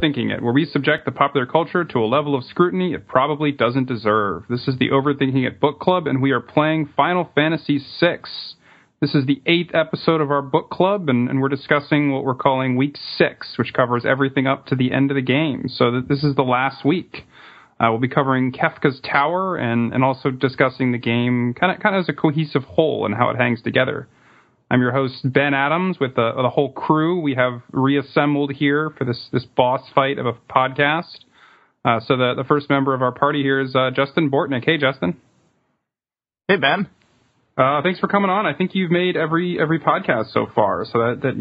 Overthinking It, where we subject the popular culture to a level of scrutiny it probably doesn't deserve. This is the Overthinking It Book Club, and we are playing Final Fantasy VI. This is the 8th episode of our book club, and we're discussing what we're calling Week 6, which covers everything up to the end of the game. So this is the last week. We'll be covering Kefka's Tower and also discussing the game kind of as a cohesive whole and how it hangs together. I'm your host, Ben Adams, with the whole crew. We have reassembled here for this boss fight of a podcast. So the first member of our party here is Justin Bortnick. Hey, Justin. Hey, Ben. Thanks for coming on. I think you've made every podcast so far, so that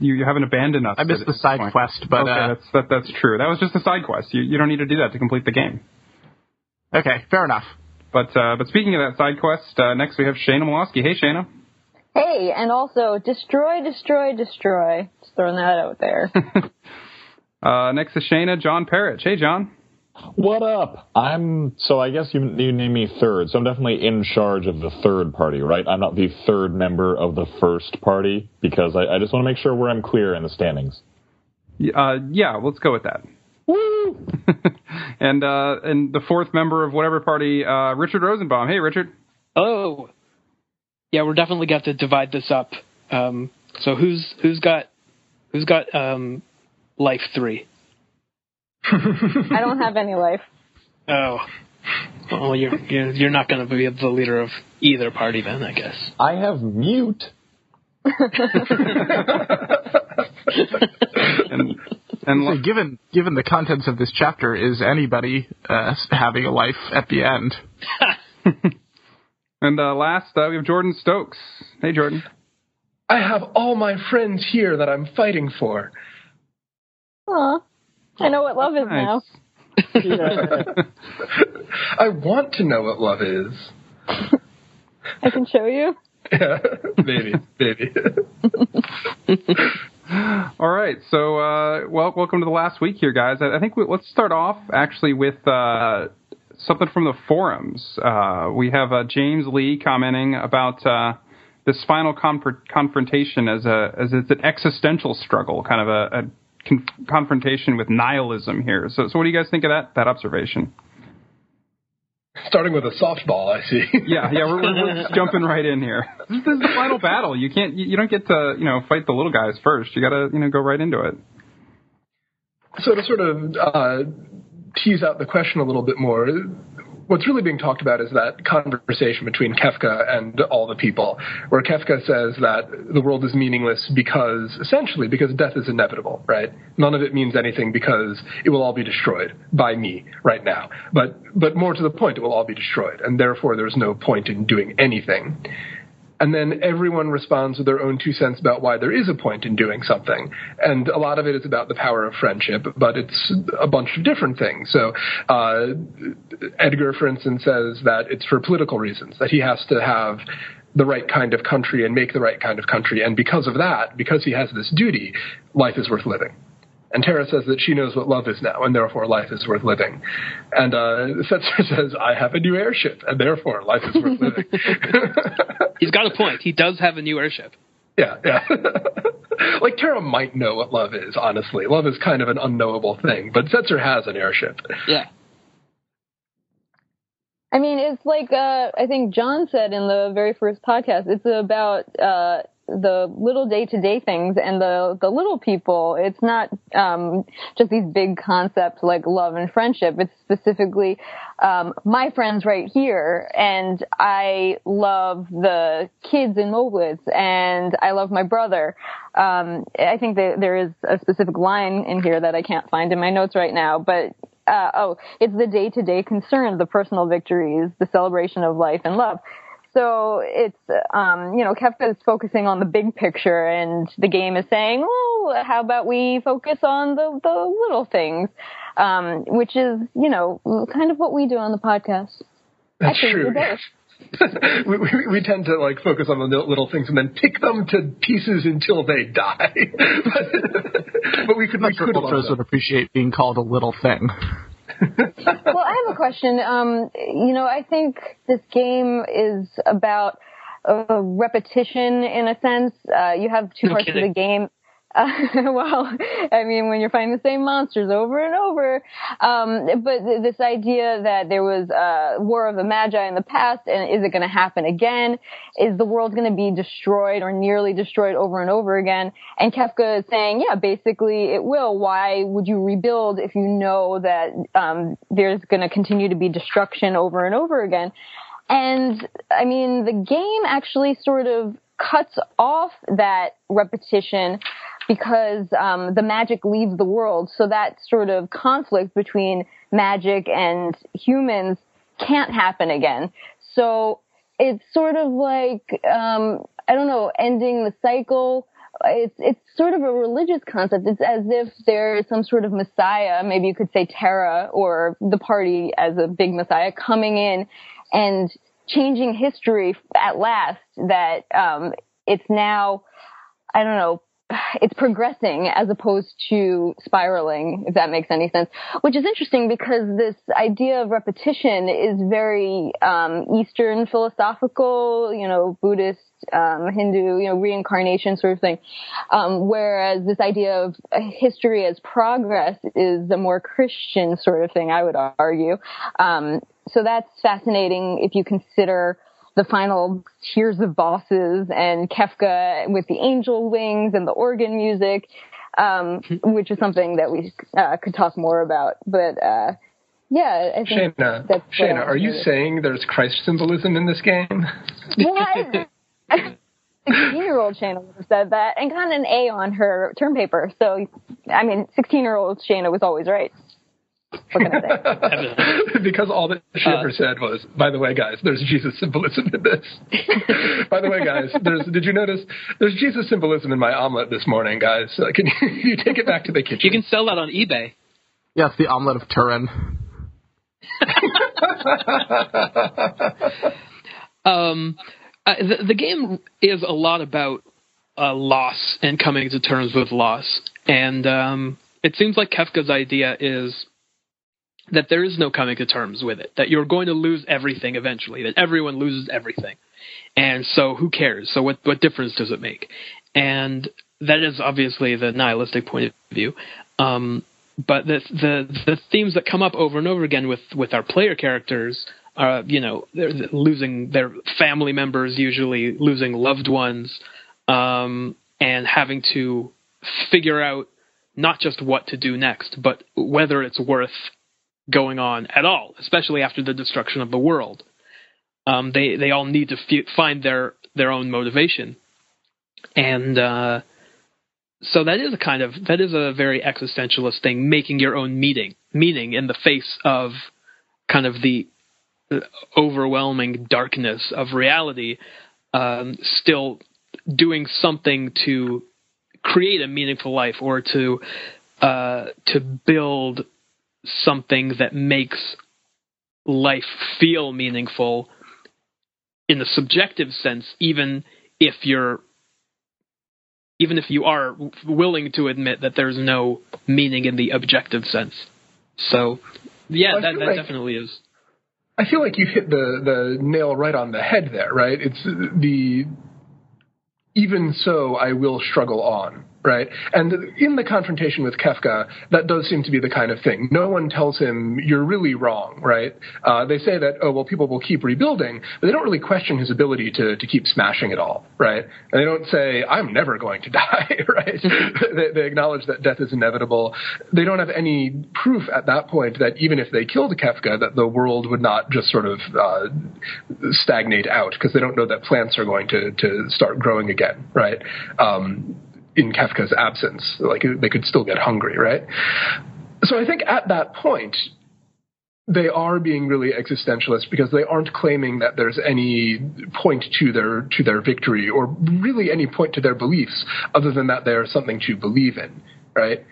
you haven't abandoned us. I missed the side quest, but... Okay, that's true. That was just a side quest. You don't need to do that to complete the game. Okay, fair enough. But speaking of that side quest, next we have Shayna Miloski. Hey, Shayna. Hey, and also, destroy. Just throwing that out there. Next is Shayna, John Parrish. Hey, John. What up? I guess you named me third, so I'm definitely in charge of the third party, right? I'm not the third member of the first party, because I just want to make sure where I'm clear in the standings. Yeah, let's go with that. Woo! And the fourth member of whatever party, Richard Rosenbaum. Hey, Richard. Hello. Yeah, we're definitely going to have to divide this up. So who's got life 3? I don't have any life. Oh, well, you're not going to be the leader of either party then, I guess. I have mute. Given the contents of this chapter, is anybody having a life at the end? And last, we have Jordan Stokes. Hey, Jordan. I have all my friends here that I'm fighting for. Aw. I know what love is now. I want to know what love is. I can show you. Yeah, maybe. All right, so welcome to the last week here, guys. I think let's start off actually with... something from the forums. We have James Lee commenting about this final confrontation as it's an existential struggle, kind of a confrontation with nihilism here. So what do you guys think of that observation? Starting with a softball, I see. Yeah, we're just jumping right in here. This is the final battle. You don't get to fight the little guys first. You got to go right into it. So to sort of tease out the question a little bit more, what's really being talked about is that conversation between Kefka and all the people, where Kefka says that the world is meaningless because death is inevitable, right? None of it means anything because it will all be destroyed by me right now. But more to the point, it will all be destroyed, and therefore there's no point in doing anything. And then everyone responds with their own 2 cents about why there is a point in doing something. And a lot of it is about the power of friendship, but it's a bunch of different things. So Edgar, for instance, says that it's for political reasons, that he has to have the right kind of country and make the right kind of country. And because of that, because he has this duty, life is worth living. And Tara says that she knows what love is now, and therefore life is worth living. And Setzer says, I have a new airship, and therefore life is worth living. He's got a point. He does have a new airship. Yeah. Like, Tara might know what love is, honestly. Love is kind of an unknowable thing, but Setzer has an airship. Yeah. I mean, it's like I think John said in the very first podcast, it's about... the little day-to-day things and the little people. It's not just these big concepts like love and friendship. It's specifically my friends right here, and I love the kids in Moblitz, and I love my brother. I think that there is a specific line in here that I can't find in my notes right now, but it's the day-to-day concerns, the personal victories, the celebration of life and love. So it's, Kefka is focusing on the big picture, and the game is saying, oh, how about we focus on the little things, which is, kind of what we do on the podcast. That's actually, true. We tend to focus on the little things and then pick them to pieces until they die. But we could make sure folks would appreciate being called a little thing. Well, I have a question. I think this game is about repetition in a sense. You have two parts of the game. Well, I mean, when you're fighting the same monsters over and over. But this idea that there was a war of the Magi in the past, and is it going to happen again? Is the world going to be destroyed or nearly destroyed over and over again? And Kefka is saying, yeah, basically it will. Why would you rebuild if you know that there's going to continue to be destruction over and over again? And, I mean, the game actually sort of cuts off that repetition because the magic leaves the world. So that sort of conflict between magic and humans can't happen again. So it's sort of like, I don't know, ending the cycle. It's sort of a religious concept. It's as if there is some sort of messiah, maybe you could say Terra or the party as a big messiah coming in and changing history at last, that it's now, I don't know, it's progressing as opposed to spiraling, if that makes any sense, which is interesting because this idea of repetition is very Eastern philosophical, you know, Buddhist, Hindu, you know, reincarnation sort of thing, whereas this idea of history as progress is a more Christian sort of thing, I would argue. So that's fascinating if you consider the final tiers of bosses and Kefka with the angel wings and the organ music, which is something that we could talk more about. But yeah, I think Shayna, are you saying there's Christ symbolism in this game? What? 16-year-old Shayna would have said that and gotten an A on her term paper. So, I mean, 16-year-old Shayna was always right. Because all that she ever said was, by the way, guys, there's Jesus symbolism in this. By the way, guys, did you notice there's Jesus symbolism in my omelet this morning, guys? Can you take it back to the kitchen? You can sell that on eBay. Yeah, it's the omelet of Turin. The game is a lot about loss and coming to terms with loss. And it seems like Kefka's idea is that there is no coming to terms with it, that you're going to lose everything eventually, that everyone loses everything. And so who cares? So what difference does it make? And that is obviously the nihilistic point of view. But the themes that come up over and over again with our player characters are, you know, they're losing their family members, usually losing loved ones, and having to figure out not just what to do next, but whether it's worth going on at all, especially after the destruction of the world. They all need to find their own motivation. And so that is a very existentialist thing, making your own meaning in the face of kind of the overwhelming darkness of reality, still doing something to create a meaningful life or to build something that makes life feel meaningful in the subjective sense, even if you are willing to admit that there's no meaning in the objective sense. So yeah, well, that definitely is. I feel like you hit the nail right on the head there, right? It's the, even so, I will struggle on. Right. And in the confrontation with Kefka, that does seem to be the kind of thing. No one tells him you're really wrong. Right. They say that, oh, well, people will keep rebuilding, but they don't really question his ability to keep smashing it all. Right. And they don't say, I'm never going to die. Right. they acknowledge that death is inevitable. They don't have any proof at that point that even if they killed Kefka, that the world would not just sort of stagnate out, because they don't know that plants are going to start growing again. Right. In Kefka's absence, like they could still get hungry, right? So I think at that point, they are being really existentialist because they aren't claiming that there's any point to their victory or really any point to their beliefs other than that they are something to believe in, right?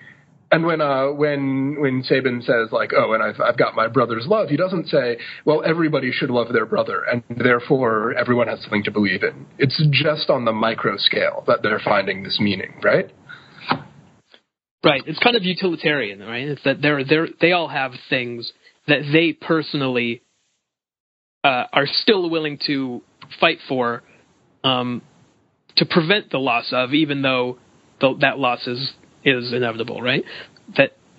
And when Sabin says, like, oh, and I've got my brother's love, he doesn't say, well, everybody should love their brother, and therefore everyone has something to believe in. It's just on the micro scale that they're finding this meaning, right? Right. It's kind of utilitarian, right? It's that they all have things that they personally are still willing to fight for, to prevent the loss of, even though that loss is inevitable, right?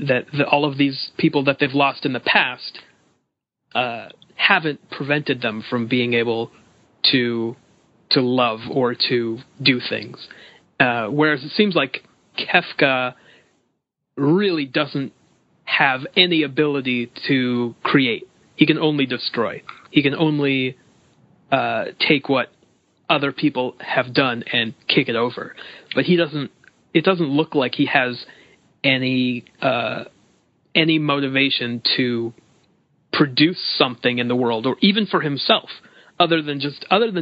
That all of these people that they've lost in the past haven't prevented them from being able to love or to do things. Whereas it seems like Kefka really doesn't have any ability to create. He can only destroy. He can only take what other people have done and kick it over. But he doesn't. It doesn't look like he has any motivation to produce something in the world, or even for himself, other than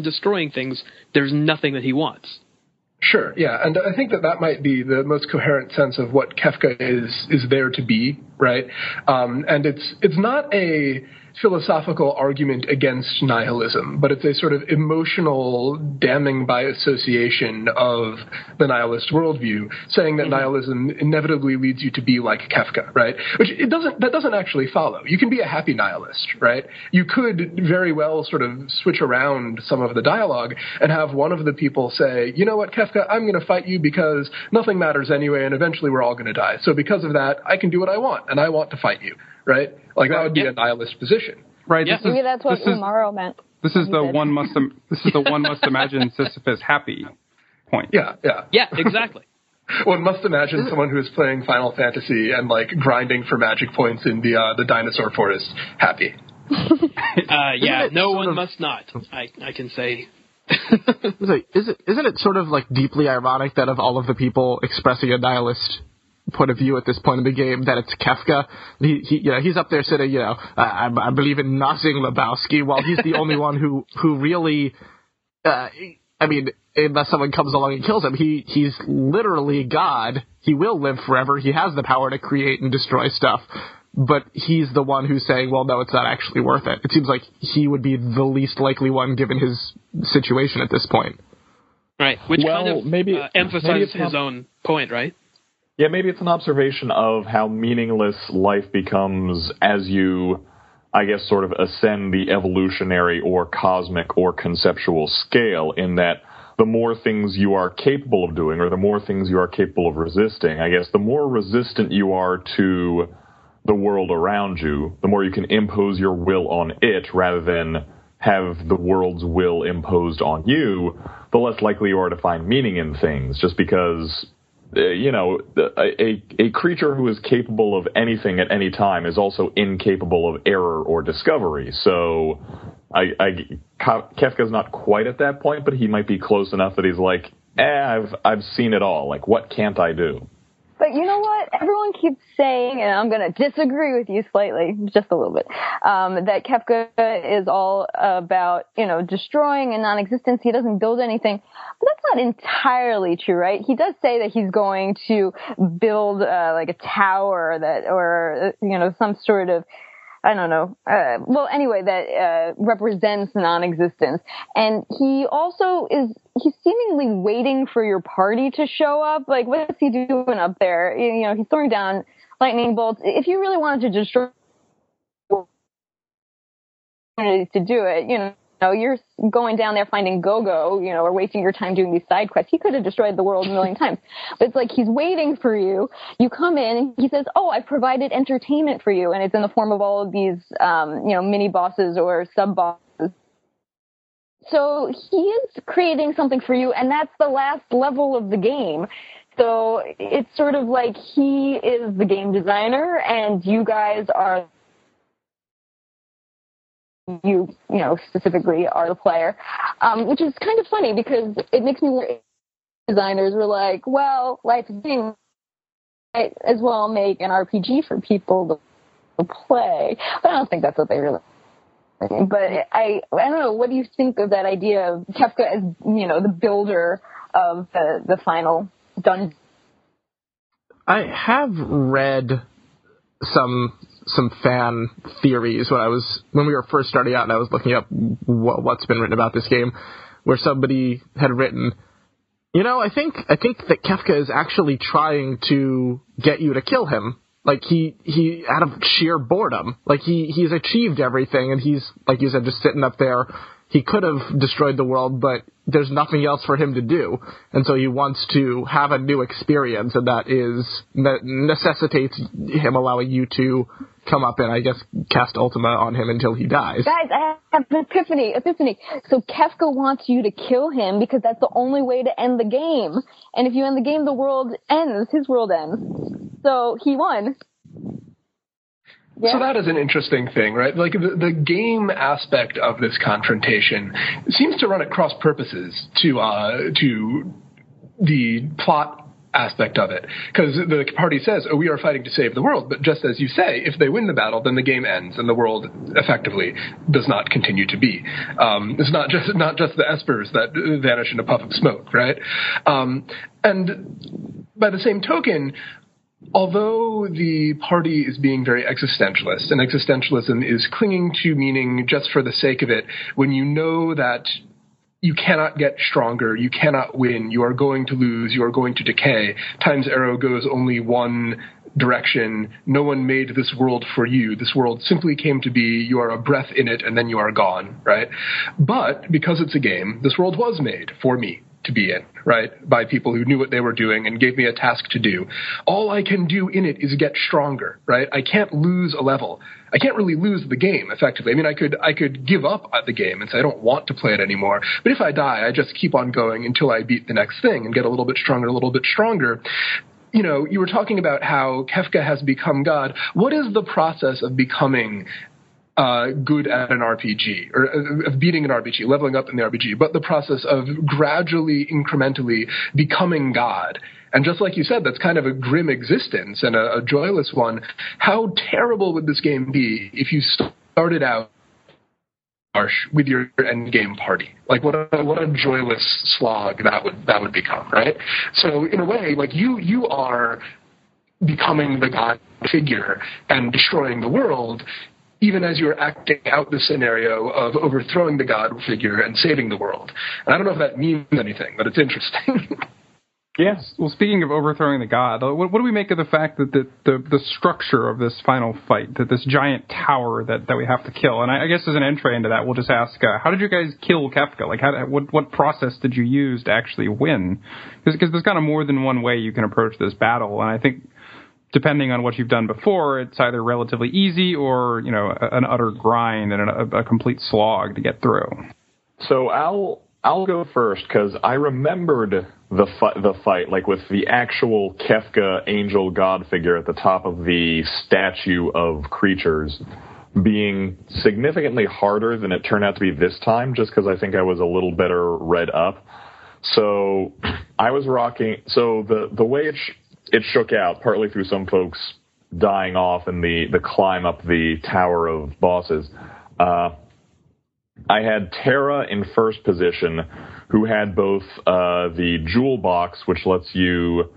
destroying things. There's nothing that he wants. Sure, yeah, and I think that might be the most coherent sense of what Kefka is there to be, right? And it's not a philosophical argument against nihilism, but it's a sort of emotional damning by association of the nihilist worldview, saying that nihilism inevitably leads you to be like Kefka, right? Which that doesn't actually follow. You can be a happy nihilist, right? You could very well sort of switch around some of the dialogue and have one of the people say, you know what, Kefka, I'm going to fight you because nothing matters anyway, and eventually we're all going to die. So because of that, I can do what I want, and I want to fight you, right? Like that would be a nihilist position, right? Yeah. Maybe that's what Umaro meant. This is the one must imagine Sisyphus happy point. Yeah, exactly. One must imagine someone who is playing Final Fantasy and like grinding for magic points in the dinosaur forest happy. No one must not. I can say. Isn't it sort of like deeply ironic that of all of the people expressing a nihilist point of view at this point in the game, that it's Kefka? He's up there sitting, I believe in nothing, Lebowski, while he's the only one who really, unless someone comes along and kills him, he's literally God. He will live forever. He has the power to create and destroy stuff. But he's the one who's saying, well, no, it's not actually worth it. It seems like he would be the least likely one given his situation at this point. Right, which emphasizes his own point, right? Yeah, maybe it's an observation of how meaningless life becomes as you, I guess, sort of ascend the evolutionary or cosmic or conceptual scale, in that the more things you are capable of doing, or the more things you are capable of resisting, I guess, the more resistant you are to the world around you, the more you can impose your will on it rather than have the world's will imposed on you, the less likely you are to find meaning in things, just because... a creature who is capable of anything at any time is also incapable of error or discovery. So Kefka's not quite at that point, but he might be close enough that he's like, I've seen it all. Like, what can't I do? But you know what? Everyone keeps saying, and I'm going to disagree with you slightly, just a little bit, that Kefka is all about, destroying and non-existence. He doesn't build anything. But that's not entirely true, right? He does say that he's going to build like a tower or some sort of, I don't know. That represents non-existence. And he also he's seemingly waiting for your party to show up. Like, what's he doing up there? He's throwing down lightning bolts. If you really wanted to destroy opportunities to do it, you're going down there finding Go-Go, or wasting your time doing these side quests. He could have destroyed the world a million times. But it's like he's waiting for you. You come in and he says, oh, I provided entertainment for you. And it's in the form of all of these, mini bosses or sub bosses. So he is creating something for you. And that's the last level of the game. So it's sort of like he is the game designer and you guys are... You specifically are the player, which is kind of funny because it makes me wonder if designers were like, well, life is being, I as well make an RPG for people to play. But I don't think that's what they really think. But I don't know, what do you think of that idea of Kefka as, the builder of the final dungeon? I have read some fan theories when we were first starting out, and I was looking up what's been written about this game, where somebody had written, I think that Kefka is actually trying to get you to kill him. Like he out of sheer boredom, like he's achieved everything, and he's, like you said, just sitting up there. he could have destroyed the world, but there's nothing else for him to do. And so he wants to have a new experience, and that is necessitates him allowing you to come up and, I guess, cast Ultima on him until he dies. Guys, I have an epiphany. So Kefka wants you to kill him because that's the only way to end the game. And if you end the game, the world ends. His world ends. So he won. Yeah. So that is an interesting thing, right? Like, the game aspect of this confrontation seems to run at cross purposes to the plot aspect of it. Because the party says, oh, we are fighting to save the world. But just as you say, if they win the battle, then the game ends and the world effectively does not continue to be. It's not just the espers that vanish in a puff of smoke, right? And by the same token, although the party is being very existentialist, and existentialism is clinging to meaning just for the sake of it, when you know that you cannot get stronger, you cannot win, you are going to lose, you are going to decay, time's arrow goes only one direction, no one made this world for you, this world simply came to be, you are a breath in it, and then you are gone, right? But because it's a game, this world was made for me to be in, right, by people who knew what they were doing and gave me a task to do. All I can do in it is get stronger, right? I can't lose a level. I can't really lose the game, effectively. I mean, I could give up at the game and say I don't want to play it anymore. But if I die, I just keep on going until I beat the next thing and get a little bit stronger. You know, you were talking about how Kefka has become God. What is the process of becoming good at an RPG, or of beating an RPG, leveling up in the RPG, but the process of gradually, incrementally becoming God? And just like you said, that's kind of a grim existence and a joyless one. How terrible would this game be if you started out with your end game party? Like, what a joyless slog that would become, right? So in a way, like, you are becoming the God figure and destroying the world, even as you're acting out the scenario of overthrowing the God figure and saving the world. And I don't know if that means anything, but it's interesting. Yes. Well, speaking of overthrowing the God, what do we make of the fact that the structure of this final fight, that this giant tower that we have to kill? And I guess as an entry into that, we'll just ask, how did you guys kill Kefka? Like, what process did you use to actually win? Because there's kind of more than one way you can approach this battle, and I think, depending on what you've done before, it's either relatively easy or, you know, an utter grind and a complete slog to get through. So I'll go first, because I remembered the fight, like, with the actual Kefka angel god figure at the top of the statue of creatures being significantly harder than it turned out to be this time, just because I think I was a little better read up. So I was rocking. So the way it shook out, partly through some folks dying off in the climb up the tower of bosses. I had Terra in first position, who had both the Jewel Box, which lets you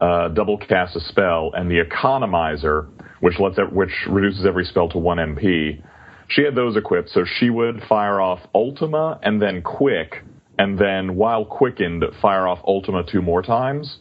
double cast a spell, and the Economizer, which reduces every spell to 1 MP. She had those equipped, so she would fire off Ultima and then Quick, and then while quickened, fire off Ultima 2 more times.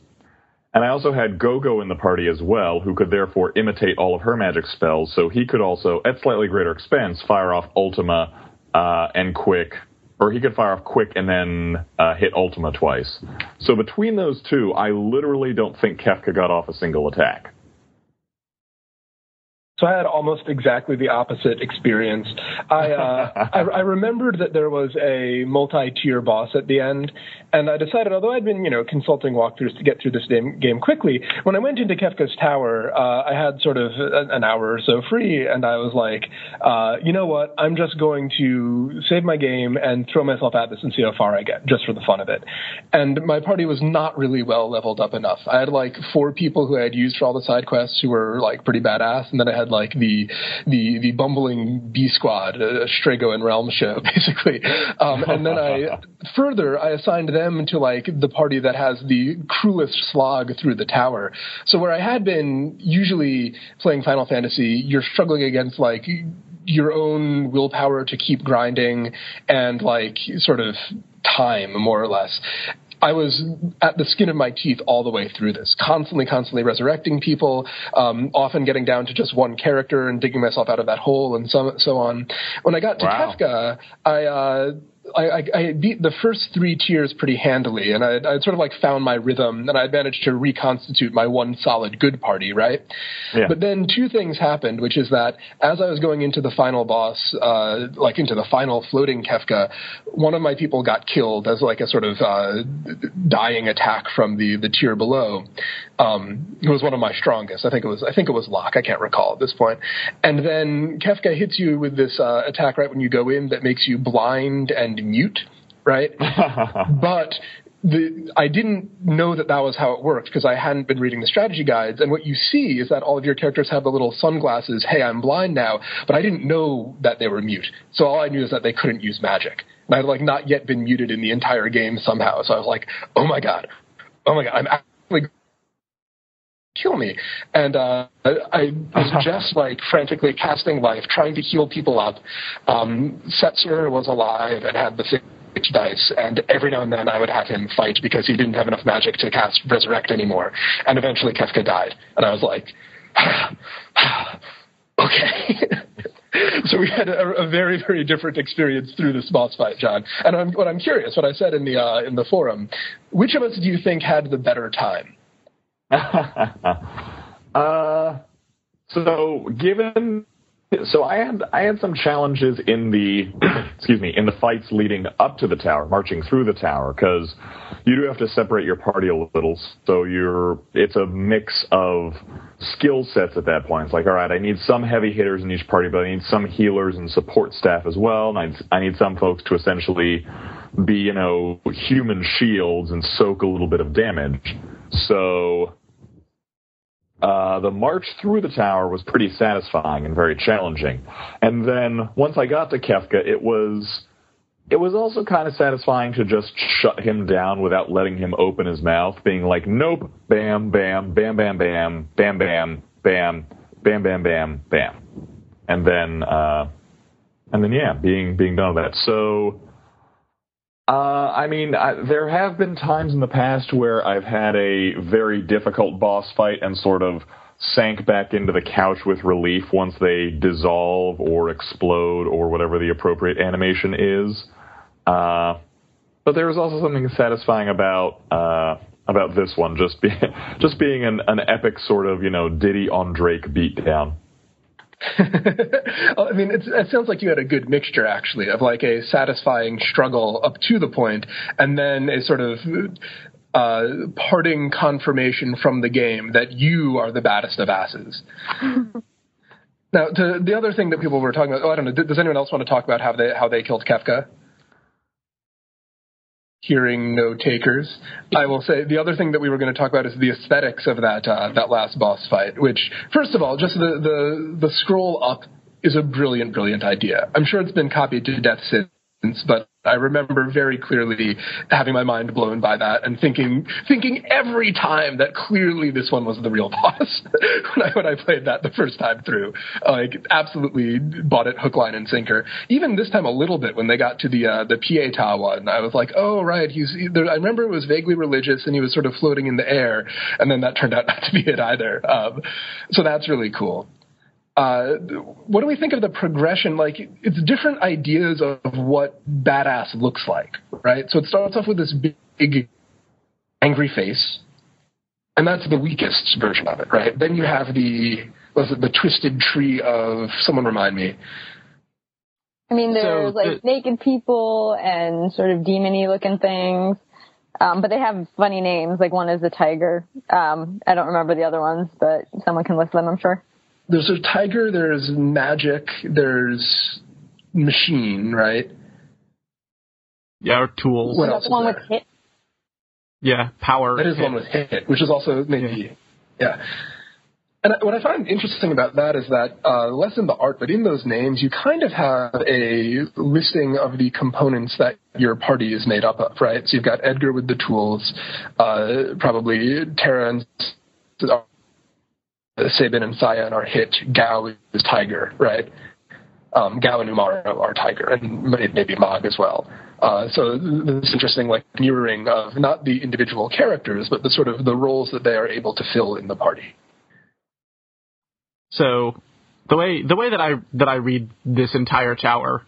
And I also had Go-Go in the party as well, who could therefore imitate all of her magic spells, so he could also, at slightly greater expense, fire off Ultima and Quick, or he could fire off Quick and then hit Ultima twice. So between those two, I literally don't think Kefka got off a single attack. So I had almost exactly the opposite experience. I remembered that there was a multi-tier boss at the end, and I decided, although I'd been, consulting walkthroughs to get through this game quickly, when I went into Kefka's tower, I had sort of an hour or so free, and I was like, you know what, I'm just going to save my game and throw myself at this and see how far I get, just for the fun of it. And my party was not really well leveled up enough. I had, 4 people who I had used for all the side quests who were, pretty badass, and then I had the bumbling B squad, Strago and Realm show, basically. And then I assigned them to the party that has the cruelest slog through the tower. So where I had been usually playing Final Fantasy, you're struggling against your own willpower to keep grinding and sort of time, more or less. I was at the skin of my teeth all the way through this, constantly resurrecting people, often getting down to just one character and digging myself out of that hole and so on. When I got to Kefka, I I beat the first three tiers pretty handily, and I sort of like found my rhythm, and I managed to reconstitute my one solid good party, right? Yeah. But then two things happened, which is that as I was going into the final boss, like into the final floating Kefka, one of my people got killed as like a sort of dying attack from the tier below. It was one of my strongest. I think it was Locke. I can't recall at this point. And then Kefka hits you with this attack right when you go in that makes you blind and mute, right? But I didn't know that was how it worked because I hadn't been reading the strategy guides. And what you see is that all of your characters have the little sunglasses, hey, I'm blind now, but I didn't know that they were mute. So all I knew is that they couldn't use magic. And I had like not yet been muted in the entire game somehow. So I was like, oh my God, I'm actually going to kill me. And I was just like frantically casting life, trying to heal people up. Setzer was alive and had the thing. Dice, and every now and then I would have him fight because he didn't have enough magic to cast Resurrect anymore. And eventually Kefka died. And I was like, okay. So we had a very, very different experience through this boss fight, John. And I'm curious, what I said in the forum, which of us do you think had the better time? So I had some challenges in the in the fights leading up to the tower, marching through the tower, because you do have to separate your party a little. So it's a mix of skill sets at that point. It's like, all right, I need some heavy hitters in each party, but I need some healers and support staff as well, and I need some folks to essentially be, human shields and soak a little bit of damage. So the march through the tower was pretty satisfying and very challenging. And then once I got to Kefka, it was also kind of satisfying to just shut him down without letting him open his mouth, being like, nope, bam, bam, bam, bam, bam, bam, bam, bam, bam, bam, bam, bam. And then yeah, being done with that. So there have been times in the past where I've had a very difficult boss fight and sort of sank back into the couch with relief once they dissolve or explode or whatever the appropriate animation is. But there was also something satisfying about this one, just being an epic sort of, Diddy on Drake beatdown. I mean, it sounds like you had a good mixture, actually, of like a satisfying struggle up to the point, and then a sort of parting confirmation from the game that you are the baddest of asses. Now, to the other thing that people were talking about, I don't know. Does anyone else want to talk about how they killed Kefka? Hearing no takers, I will say the other thing that we were going to talk about is the aesthetics of that last boss fight, which, first of all, just the scroll up is a brilliant, brilliant idea. I'm sure it's been copied to death since, but I remember very clearly having my mind blown by that and thinking every time that clearly this one was the real boss when I played that the first time through. Like, absolutely bought it hook, line, and sinker. Even this time a little bit when they got to the Pieta one, I was like, oh, right, I remember it was vaguely religious and he was sort of floating in the air, and then that turned out not to be it either. So that's really cool. What do we think of the progression? Like, it's different ideas of what badass looks like, right? So it starts off with this big angry face, and that's the weakest version of it, right? Then you have the twisted tree of, someone remind me. I mean, there's naked people and sort of demon-y looking things, but they have funny names. Like, one is the tiger. I don't remember the other ones, but someone can list them, I'm sure. There's a tiger, there's magic, there's machine, right? Yeah, or tools. What else is one with hit? Yeah, power. That is one with hit, which is also maybe, yeah. And what I find interesting about that is that less in the art, but in those names, you kind of have a listing of the components that your party is made up of, right? So you've got Edgar with the tools, probably Tara and Sabin and Cyan are hit. Gau is tiger, right? Gau and Umaro are tiger, and maybe Mog as well. So this interesting, like, mirroring of not the individual characters, but the sort of the roles that they are able to fill in the party. So the way that I read this entire tower,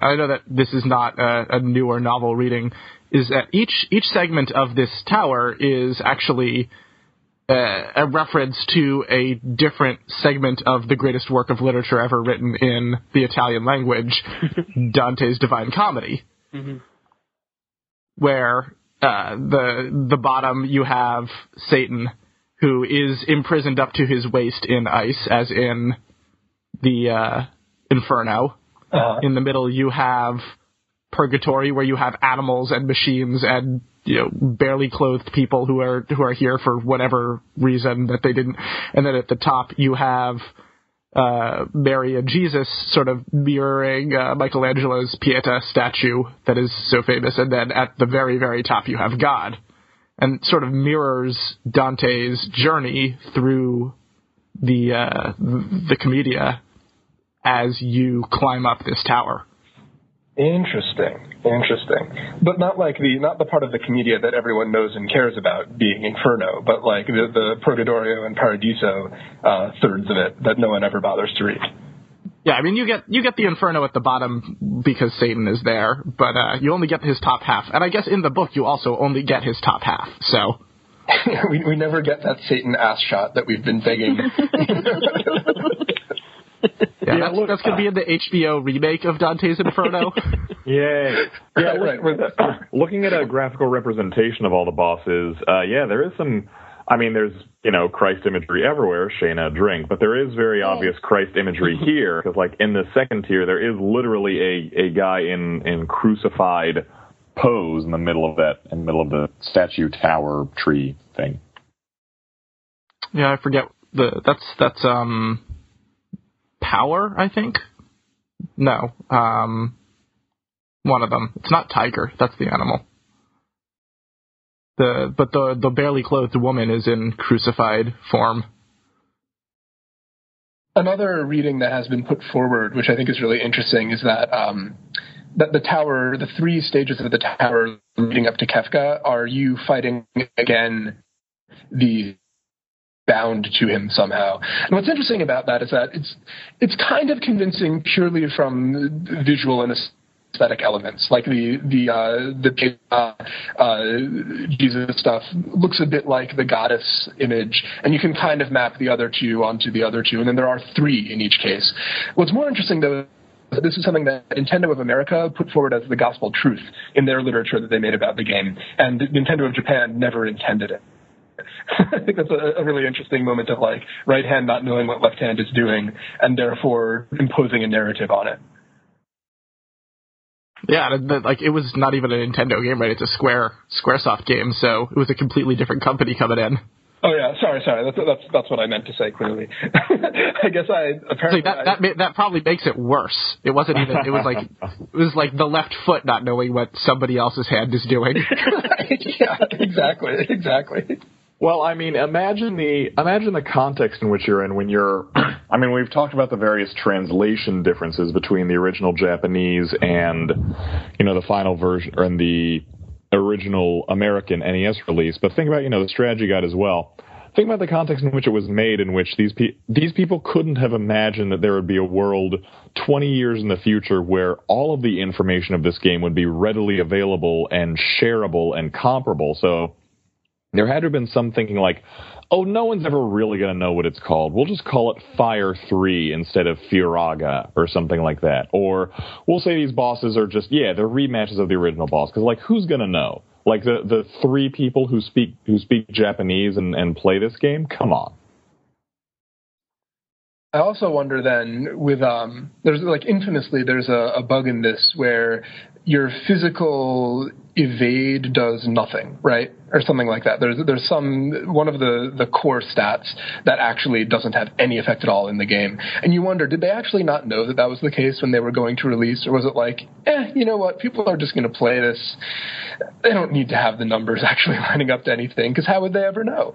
I know that this is not a newer novel reading, is that each segment of this tower is actually a reference to a different segment of the greatest work of literature ever written in the Italian language, Dante's Divine Comedy, mm-hmm. where the bottom you have Satan, who is imprisoned up to his waist in ice, as in the Inferno. Uh-huh. In the middle you have Purgatory, where you have animals and machines and barely clothed people who are here for whatever reason that they didn't. And then at the top you have Mary and Jesus, sort of mirroring Michelangelo's Pieta statue that is so famous. And then at the very, very top you have God, and sort of mirrors Dante's journey through the Commedia as you climb up this tower. Interesting. But not the part of the Commedia that everyone knows and cares about being Inferno, but like the Purgatorio and Paradiso thirds of it that no one ever bothers to read. Yeah, I mean, you get the Inferno at the bottom because Satan is there, but you only get his top half. And I guess in the book you also only get his top half, so... we never get that Satan ass shot that we've been begging. Yeah, that's going to be in the HBO remake of Dante's Inferno. Yeah, right. Looking at a graphical representation of all the bosses, there is some... I mean, there's, Christ imagery everywhere, Shayna, drink, but there is very obvious Christ imagery here, because, in the second tier, there is literally a guy in crucified pose in the middle of the statue tower tree thing. Yeah, I forget. That's Power, I think? No. One of them. It's not Tiger. That's the animal. But the barely clothed woman is in crucified form. Another reading that has been put forward, which I think is really interesting, is that the tower, the three stages of the tower leading up to Kefka, are you fighting again the... bound to him somehow. And what's interesting about that is that it's kind of convincing purely from visual and aesthetic elements. Like the Jesus stuff looks a bit like the goddess image, and you can kind of map the other two onto the other two, and then there are three in each case. What's more interesting, though, this is something that Nintendo of America put forward as the gospel truth in their literature that they made about the game, and Nintendo of Japan never intended it. I think that's a really interesting moment of right hand not knowing what left hand is doing and therefore imposing a narrative on it. Yeah, it was not even a Nintendo game, right? It's a Squaresoft game, so it was a completely different company coming in. Oh yeah, sorry. That's what I meant to say. Clearly, I guess that probably makes it worse. It wasn't even. It was like the left foot not knowing what somebody else's hand is doing. Yeah, exactly. Well, I mean, imagine the context in which you're in when you're. I mean, we've talked about the various translation differences between the original Japanese and the final version and the original American NES release, but think about, the strategy guide as well. Think about the context in which it was made, in which these people couldn't have imagined that there would be a world 20 years in the future where all of the information of this game would be readily available and shareable and comparable. So there had to have been some thinking no one's ever really going to know what it's called. We'll just call it Fire 3 instead of Furaga or something like that. Or we'll say these bosses are just, they're rematches of the original boss. Because, who's going to know? The three people who speak Japanese and play this game? Come on. I also wonder then with, there's infamously there's a bug in this where your physical evade does nothing, right? Or something like that. There's one of the core stats that actually doesn't have any effect at all in the game. And you wonder, did they actually not know that that was the case when they were going to release? Or was it you know what? People are just going to play this. They don't need to have the numbers actually lining up to anything, because how would they ever know?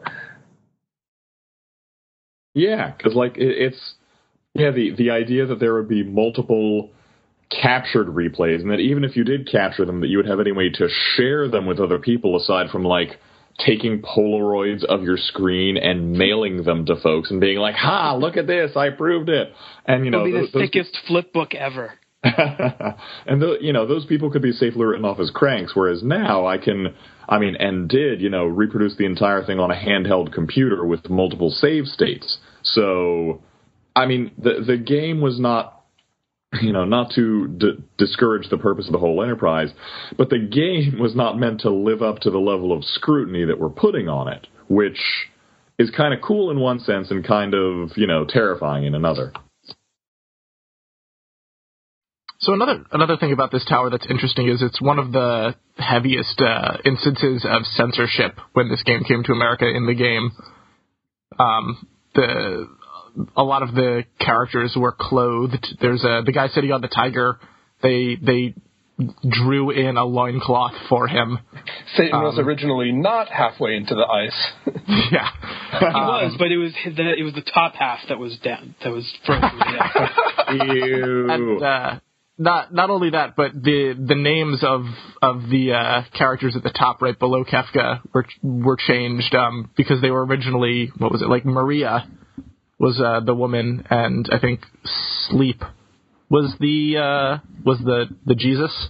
Yeah, because the idea that there would be multiple captured replays, and that even if you did capture them, that you would have any way to share them with other people aside from taking Polaroids of your screen and mailing them to folks and being like, "Ha! Look at this! I proved it!" And it'll be the thickest flip book ever. And, those people could be safely written off as cranks, whereas now I can, reproduce the entire thing on a handheld computer with multiple save states. So, the game was not, not to discourage the purpose of the whole enterprise, but the game was not meant to live up to the level of scrutiny that we're putting on it, which is kind of cool in one sense and kind of, terrifying in another. So another thing about this tower that's interesting is it's one of the heaviest instances of censorship when this game came to America. In the game, a lot of the characters were clothed. There's the guy sitting on the tiger. They drew in a loincloth for him. Satan was originally not halfway into the ice. Yeah, he was, but it was the top half that was down, that was frozen. Ew. And, Not only that, but the names of the characters at the top right below Kefka were changed because they were originally, what was it, like Maria was the woman, and I think Sleep was the Jesus,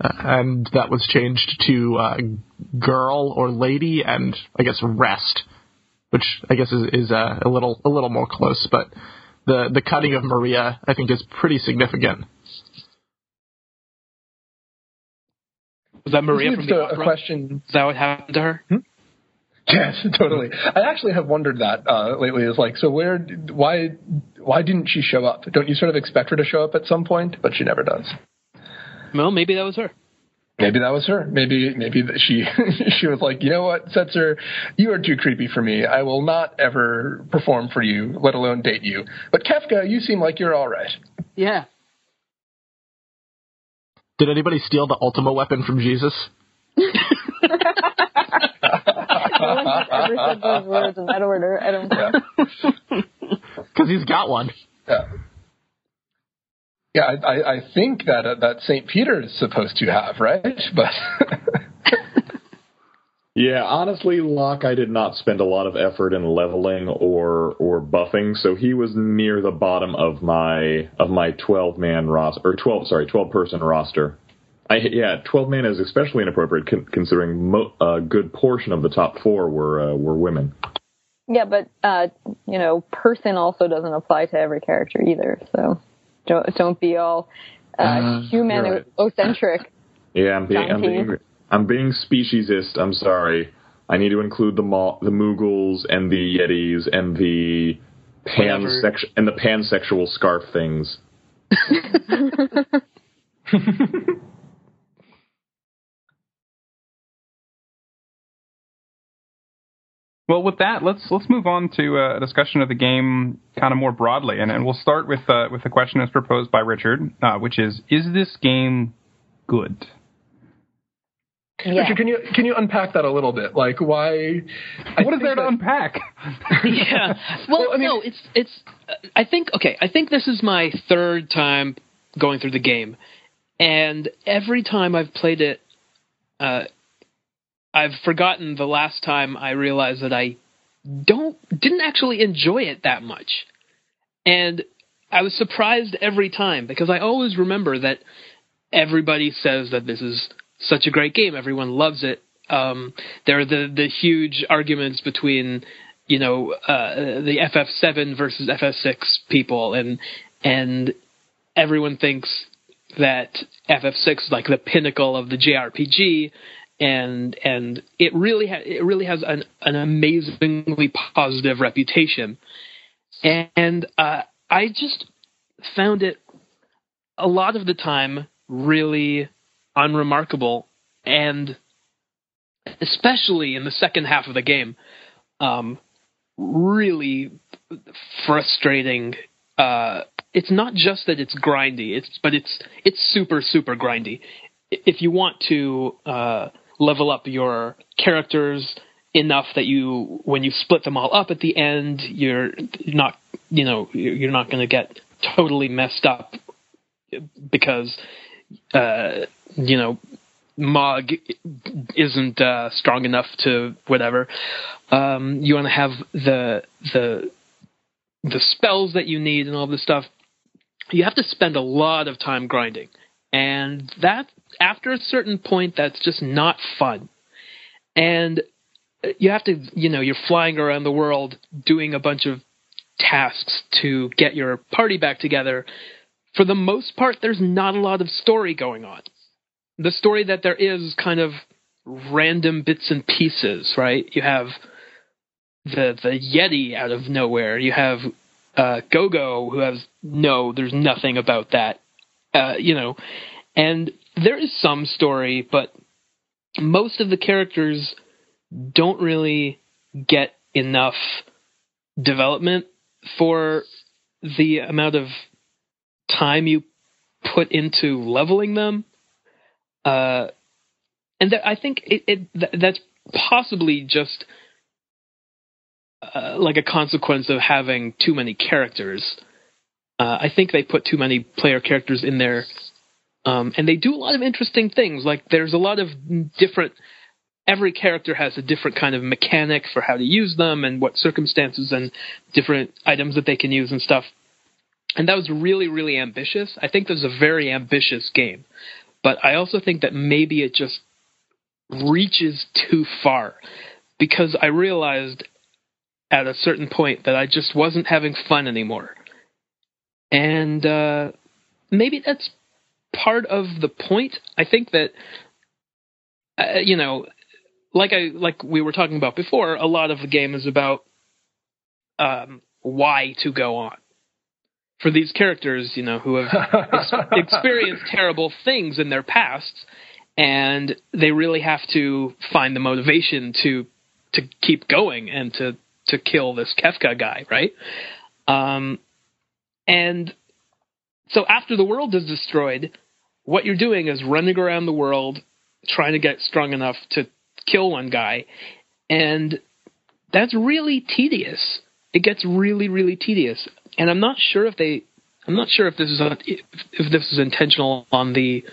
and that was changed to Girl or Lady, and I guess Rest, which I guess is a little more close, but the cutting of Maria I think is pretty significant. Was that Maria from the opera? Question. Is that what happened to her? Hmm? Yes, totally. I actually have wondered that lately. Is like, so why didn't she show up? Don't you sort of expect her to show up at some point, but she never does? Well, maybe that was her. Maybe she was like, you know what, Setzer, you are too creepy for me. I will not ever perform for you, let alone date you. But Kefka, you seem like you're all right. Yeah. Did anybody steal the Ultima weapon from Jesus? No one's ever said those words in that order. I don't know. Because he's got one. Yeah. Yeah, I think that St. Peter is supposed to have, right? But yeah, honestly, Locke, I did not spend a lot of effort in leveling or buffing, so he was near the bottom of my 12-man roster, or 12-person roster. 12-man is especially inappropriate considering a good portion of the top four were women. Yeah, but person also doesn't apply to every character either, so. Don't be all human-ocentric. Right. Yeah, I'm being speciesist. I'm sorry. I need to include the Moogles and the Yetis and the pansexual scarf things. Well, with that, let's move on to a discussion of the game kind of more broadly, and we'll start with the question as proposed by Richard, which is this game good? Yeah. Richard, can you unpack that a little bit? Like, why? What is there to unpack? Yeah. Well, no, it's. I think this is my third time going through the game, and every time I've played it. I've forgotten the last time I realized that I didn't actually enjoy it that much. And I was surprised every time because I always remember that everybody says that this is such a great game. Everyone loves it. There are the huge arguments between, the FF7 versus FF6 people, and everyone thinks that FF6 is like the pinnacle of the JRPG. And it really has an amazingly positive reputation, and I just found it a lot of the time really unremarkable, and especially in the second half of the game, really frustrating. It's not just that it's grindy, but it's super super grindy. If you want to level up your characters enough that you, when you split them all up at the end, you're not going to get totally messed up because, Mog isn't strong enough to whatever. You want to have the spells that you need and all this stuff. you have to spend a lot of time grinding. And that, after a certain point, that's just not fun. And you have to, you know, you're flying around the world doing a bunch of tasks to get your party back together. For the most part, there's not a lot of story going on. The story that there is kind of random bits and pieces, right? You have the Yeti out of nowhere. You have Go-Go, who has there's nothing about that. You know, and there is some story, but most of the characters don't really get enough development for the amount of time you put into leveling them. I think that's possibly just like a consequence of having too many characters. I think they put too many player characters in there, and they do a lot of interesting things. Like, there's a lot of different – every character has a different kind of mechanic for how to use them and what circumstances and different items that they can use and stuff. And that was really, really ambitious. I think this is a very ambitious game. But I also think that maybe it just reaches too far, because I realized at a certain point that I just wasn't having fun anymore. And maybe that's part of the point. I think that, you know, like we were talking about before, a lot of the game is about why to go on. For these characters, you know, who have experienced terrible things in their pasts, and they really have to find the motivation to keep going and to kill this Kefka guy, right? And so after the world is destroyed, what you're doing is running around the world trying to get strong enough to kill one guy, and that's really tedious. It gets really, really tedious. And I'm not sure if this is intentional on the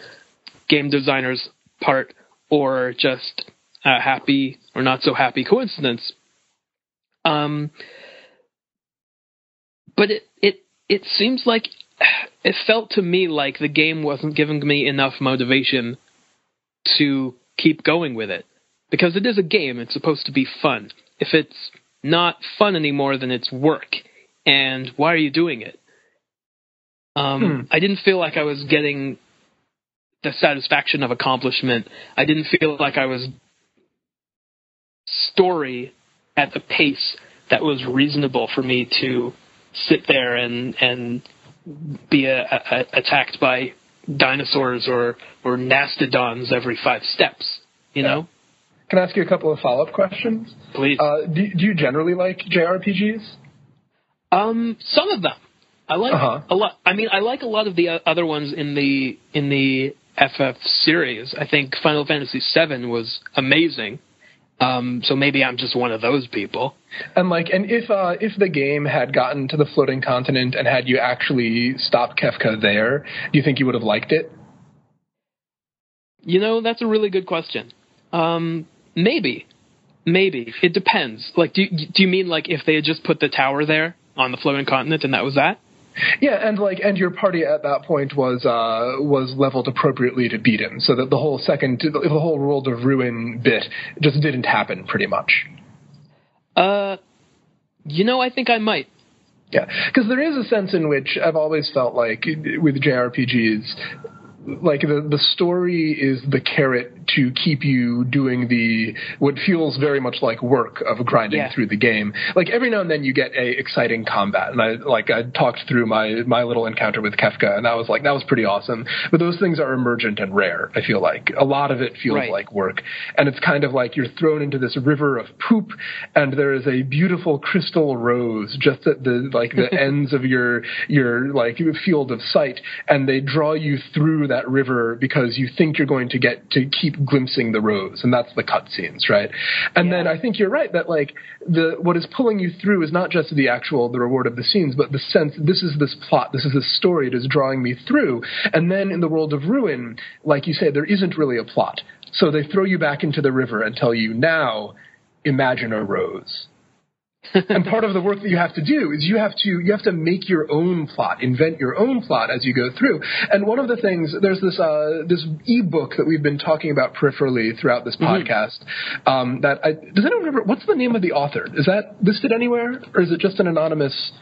game designer's part, or just a happy or not so happy coincidence. But it seems like it felt to me like the game wasn't giving me enough motivation to keep going with it, because it is a game. It's supposed to be fun. If it's not fun anymore, then it's work. And why are you doing it? I didn't feel like I was getting the satisfaction of accomplishment. I didn't feel like I was story at the pace that was reasonable for me to sit there and be attacked by dinosaurs or mastodons every 5 steps, you know? Can I ask you a couple of follow-up questions? Please. Do you generally like JRPGs? Some of them I like a lot. I mean, I like a lot of the other ones in the FF series. I think Final Fantasy VII was amazing. So maybe I'm just one of those people. And if the game had gotten to the floating continent and had you actually stopped Kefka there, do you think you would have liked it? You know, that's a really good question. Maybe. It depends. Like, do you mean like if they had just put the tower there on the floating continent and that was that? Yeah, and your party at that point was leveled appropriately to beat him, so that the whole World of Ruin bit just didn't happen, pretty much. You know, I think I might. Yeah, because there is a sense in which I've always felt like with JRPGs, like the story is the carrot to keep you doing what feels very much like work of grinding through the game. Like every now and then you get a exciting combat, and I talked through my little encounter with Kefka, and I was like, that was pretty awesome. But those things are emergent and rare. I feel like a lot of it feels like work, and it's kind of like you're thrown into this river of poop, and there is a beautiful crystal rose just at the ends of your like field of sight, and they draw you through that river because you think you're going to get to keep glimpsing the rose, and that's the cutscenes, right? And then I think you're right that like what is pulling you through is not just the reward of the scenes, but the sense this is this plot, this is this story, it is drawing me through. And then in the World of Ruin, like you say, there isn't really a plot, so they throw you back into the river and tell you, now imagine a rose. And part of the work that you have to do is you have to make your own plot, invent your own plot as you go through. And one of the things, there's this ebook that we've been talking about peripherally throughout this podcast. Does anyone remember what's the name of the author? Is that listed anywhere, or is it just an anonymous,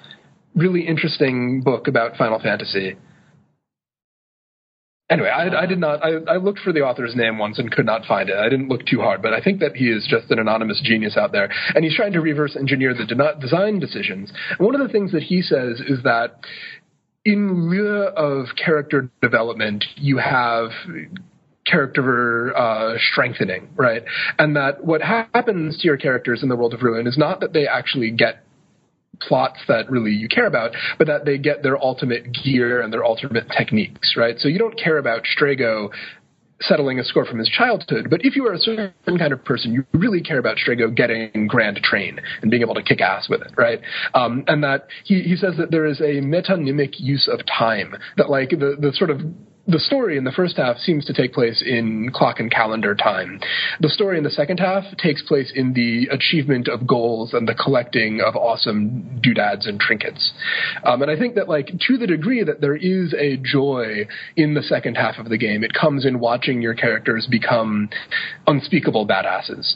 really interesting book about Final Fantasy? Anyway, I did not. I looked for the author's name once and could not find it. I didn't look too hard, but I think that he is just an anonymous genius out there, and he's trying to reverse engineer the design decisions. And one of the things that he says is that in lieu of character development, you have character strengthening, right? And that what happens to your characters in the World of Ruin is not that they actually get plots that really you care about, but that they get their ultimate gear and their ultimate techniques, right? So you don't care about Strago settling a score from his childhood, but if you are a certain kind of person, you really care about Strago getting Grand Train and being able to kick ass with it, right? And that he says that there is a metonymic use of time, that like the sort of the story in the first half seems to take place in clock and calendar time. The story in the second half takes place in the achievement of goals and the collecting of awesome doodads and trinkets. And I think that, like, to the degree that there is a joy in the second half of the game, it comes in watching your characters become unspeakable badasses.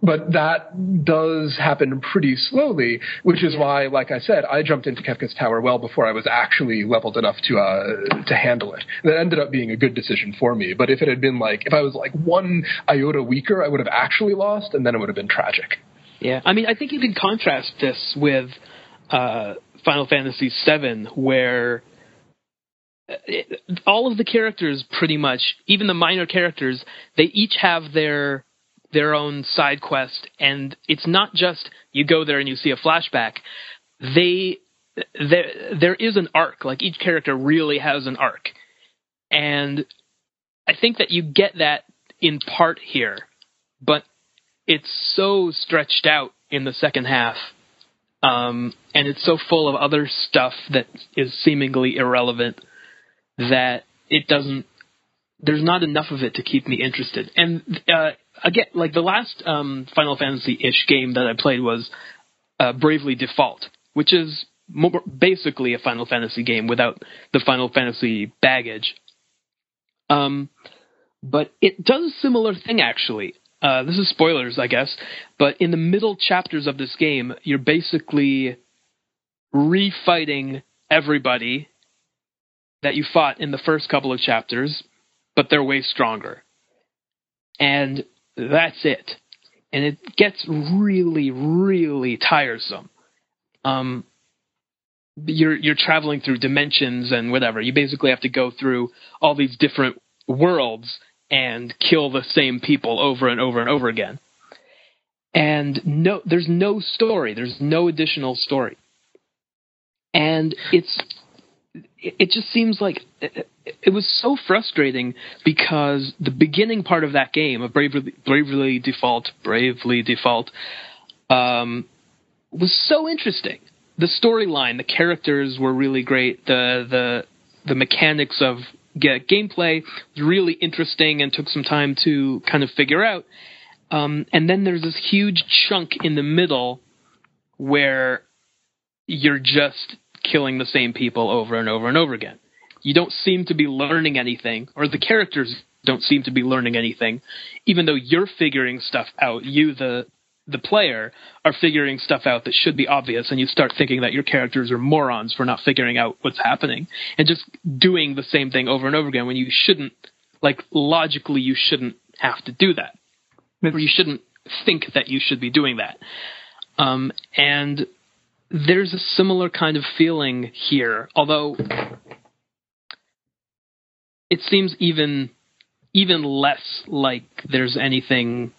But that does happen pretty slowly, which is why, like I said, I jumped into Kefka's Tower well before I was actually leveled enough to handle it. And that ended up being a good decision for me. But if it had been like, if I was like one iota weaker, I would have actually lost, and then it would have been tragic. Yeah, I mean, I think you can contrast this with Final Fantasy VII, where all of the characters pretty much, even the minor characters, they each have their own side quest, and it's not just you go there and you see a flashback. There is an arc. Like, each character really has an arc, and I think that you get that in part here, but it's so stretched out in the second half, and it's so full of other stuff that is seemingly irrelevant that it doesn't. There's not enough of it to keep me interested, and again, like the last Final Fantasy-ish game that I played was Bravely Default, which is basically a Final Fantasy game without the Final Fantasy baggage. But it does a similar thing, actually. This is spoilers, I guess. But in the middle chapters of this game, you're basically refighting everybody that you fought in the first couple of chapters, but they're way stronger. And that's it. And it gets really, really tiresome. You're traveling through dimensions and whatever. You basically have to go through all these different worlds and kill the same people over and over and over again. And no, there's no story. There's no additional story. And it just seems like it was so frustrating, because the beginning part of that game of Bravely Default was so interesting. The storyline, the characters were really great. The mechanics of gameplay was really interesting and took some time to kind of figure out. And then there's this huge chunk in the middle where you're just killing the same people over and over and over again. You don't seem to be learning anything, or the characters don't seem to be learning anything, even though you're figuring stuff out. You, the player, are figuring stuff out that should be obvious, and you start thinking that your characters are morons for not figuring out what's happening and just doing the same thing over and over again when you shouldn't, like, logically you shouldn't have to do that. Or you shouldn't think that you should be doing that. And there's a similar kind of feeling here, although it seems even less like there's anything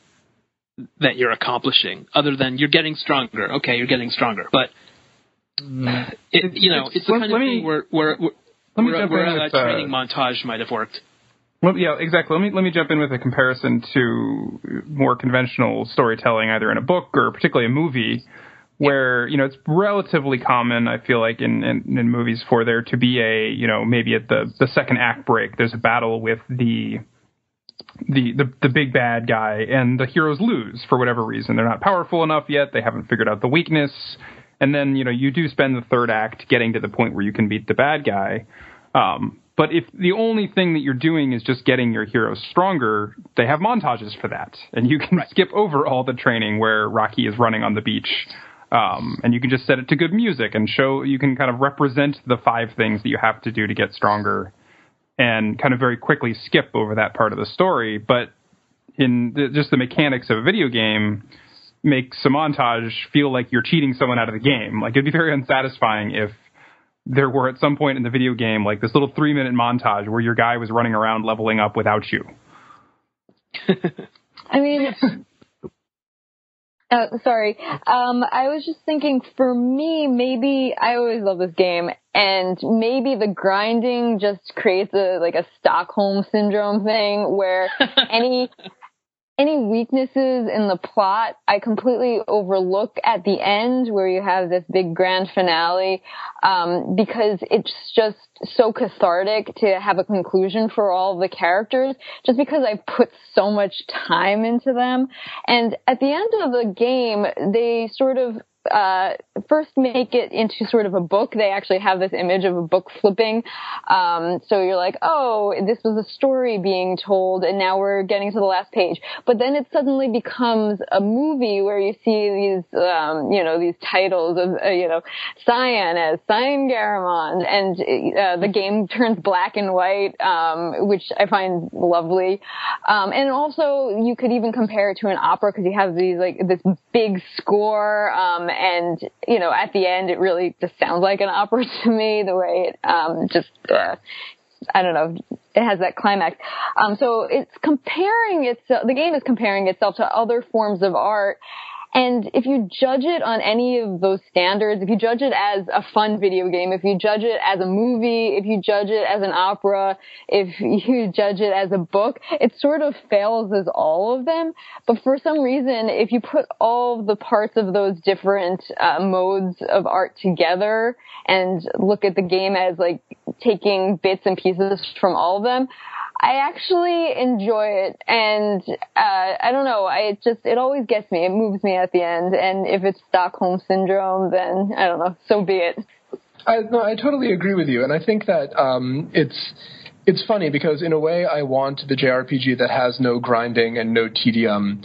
that you're accomplishing other than you're getting stronger. Okay, you're getting stronger, but it's the kind of thing where a training montage might have worked. Well, yeah, exactly. Let me jump in with a comparison to more conventional storytelling, either in a book or particularly a movie, where, you know, it's relatively common, I feel like, in movies for there to be a, you know, maybe at the second act break, there's a battle with the the big bad guy, and the heroes lose for whatever reason. They're not powerful enough yet. They haven't figured out the weakness. And then, you know, you do spend the third act getting to the point where you can beat the bad guy. But if the only thing that you're doing is just getting your heroes stronger, they have montages for that. And you can skip over all the training where Rocky is running on the beach. And you can just set it to good music and show, you can kind of represent the five things that you have to do to get stronger and kind of very quickly skip over that part of the story. But in just the mechanics of a video game makes a montage feel like you're cheating someone out of the game. Like, it'd be very unsatisfying if there were at some point in the video game, like, this little 3-minute montage where your guy was running around leveling up without you. I mean... Oh, sorry. I was just thinking, for me, maybe I always love this game, and maybe the grinding just creates a Stockholm syndrome thing where any weaknesses in the plot I completely overlook at the end, where you have this big grand finale, because it's just so cathartic to have a conclusion for all of the characters, just because I put so much time into them. And at the end of the game, they sort of first make it into sort of a book. They actually have this image of a book flipping. So you're like, oh, this was a story being told, and now we're getting to the last page. But then it suddenly becomes a movie where you see these, these titles of, Cyan as Cyan Garamonde, and the game turns black and white, which I find lovely. And also, you could even compare it to an opera, because you have these, this big score, and, you know, at the end, it really just sounds like an opera to me, the way it I don't know, it has that climax. So it's comparing itself, the game is comparing itself to other forms of art. And if you judge it on any of those standards, if you judge it as a fun video game, if you judge it as a movie, if you judge it as an opera, if you judge it as a book, it sort of fails as all of them. But for some reason, if you put all the parts of those different modes of art together and look at the game as like taking bits and pieces from all of them, I actually enjoy it, and I don't know, it always gets me, it moves me at the end, and if it's Stockholm Syndrome, then, I don't know, so be it. I totally agree with you, and I think that it's funny, because in a way I want the JRPG that has no grinding and no tedium,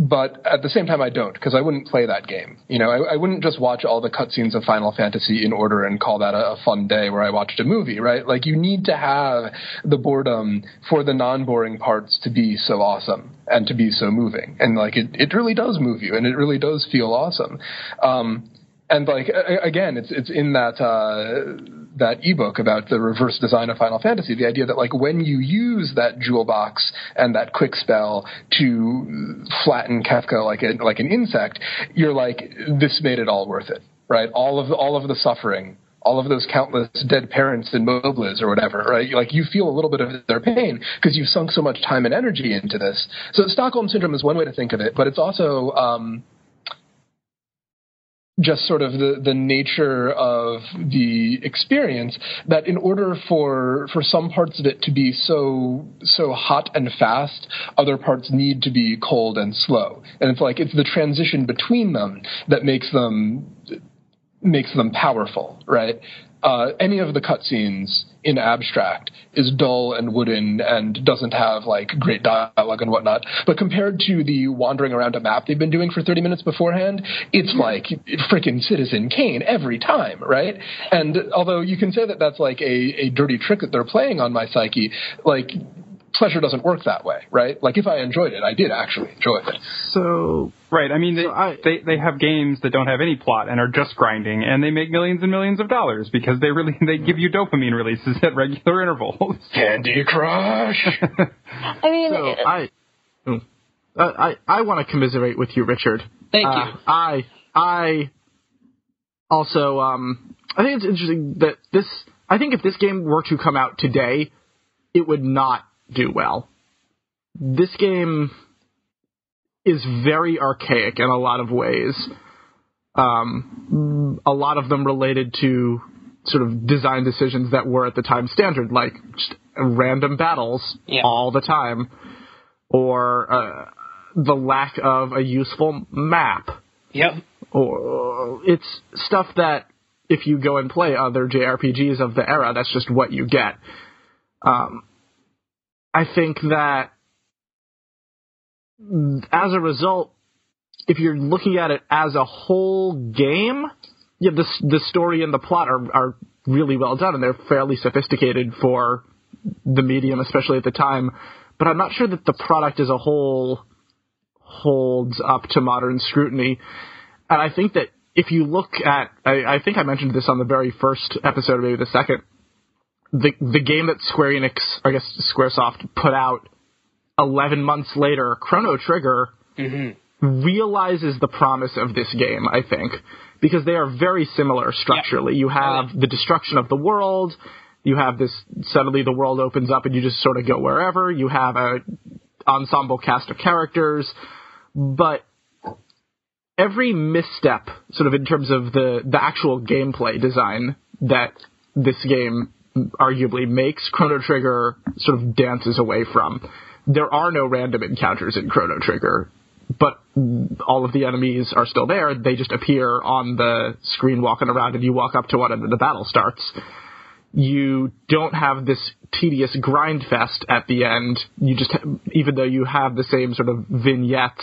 but at the same time, I don't, because I wouldn't play that game. You know, I wouldn't just watch all the cutscenes of Final Fantasy in order and call that a fun day where I watched a movie, right? Like, you need to have the boredom for the non-boring parts to be so awesome and to be so moving. And, like, it really does move you, and it really does feel awesome. And, like, again, it's in that... that ebook about the reverse design of Final Fantasy, the idea that, like, when you use that jewel box and that quick spell to flatten Kefka like an insect, you're like, this made it all worth it, right? All of the suffering, all of those countless dead parents in Mobliz or whatever, right? Like, you feel a little bit of their pain because you've sunk so much time and energy into this. So Stockholm Syndrome is one way to think of it, but it's also... just sort of the nature of the experience, that in order for some parts of it to be so hot and fast, other parts need to be cold and slow. And it's like, it's the transition between them that makes them powerful, right? Any of the cutscenes in Abstract is dull and wooden and doesn't have, like, great dialogue and whatnot. But compared to the wandering around a map they've been doing for 30 minutes beforehand, it's like frickin' Citizen Kane every time, right? And although you can say that that's, like, a dirty trick that they're playing on my psyche, like, pleasure doesn't work that way, right? Like, if I enjoyed it, I did actually enjoy it. So... Right, I mean, they have games that don't have any plot and are just grinding, and they make millions and millions of dollars because they give you dopamine releases at regular intervals. Candy Crush! I mean... So I want to commiserate with you, Richard. Thank you. I also... I think it's interesting that this... I think if this game were to come out today, it would not do well. This game is very archaic in a lot of ways. A lot of them related to sort of design decisions that were at the time standard, like just random battles all the time, or the lack of a useful map. Yep. Or it's stuff that if you go and play other JRPGs of the era, that's just what you get. I think that as a result, if you're looking at it as a whole game, the story and the plot are really well done, and they're fairly sophisticated for the medium, especially at the time. But I'm not sure that the product as a whole holds up to modern scrutiny. And I think that if you look at, I think I mentioned this on the very first episode, maybe the second, the game that Square Enix, I guess Squaresoft, put out 11 months later, Chrono Trigger, realizes the promise of this game, I think, because they are very similar structurally. You have the destruction of the world, you have this, suddenly the world opens up and you just sort of go wherever, you have a ensemble cast of characters, but every misstep, sort of in terms of the actual gameplay design that this game arguably makes, Chrono Trigger sort of dances away from. There are no random encounters in Chrono Trigger, but all of the enemies are still there. They just appear on the screen walking around, and you walk up to one and the battle starts. You don't have this tedious grind fest at the end. You just, even though you have the same sort of vignettes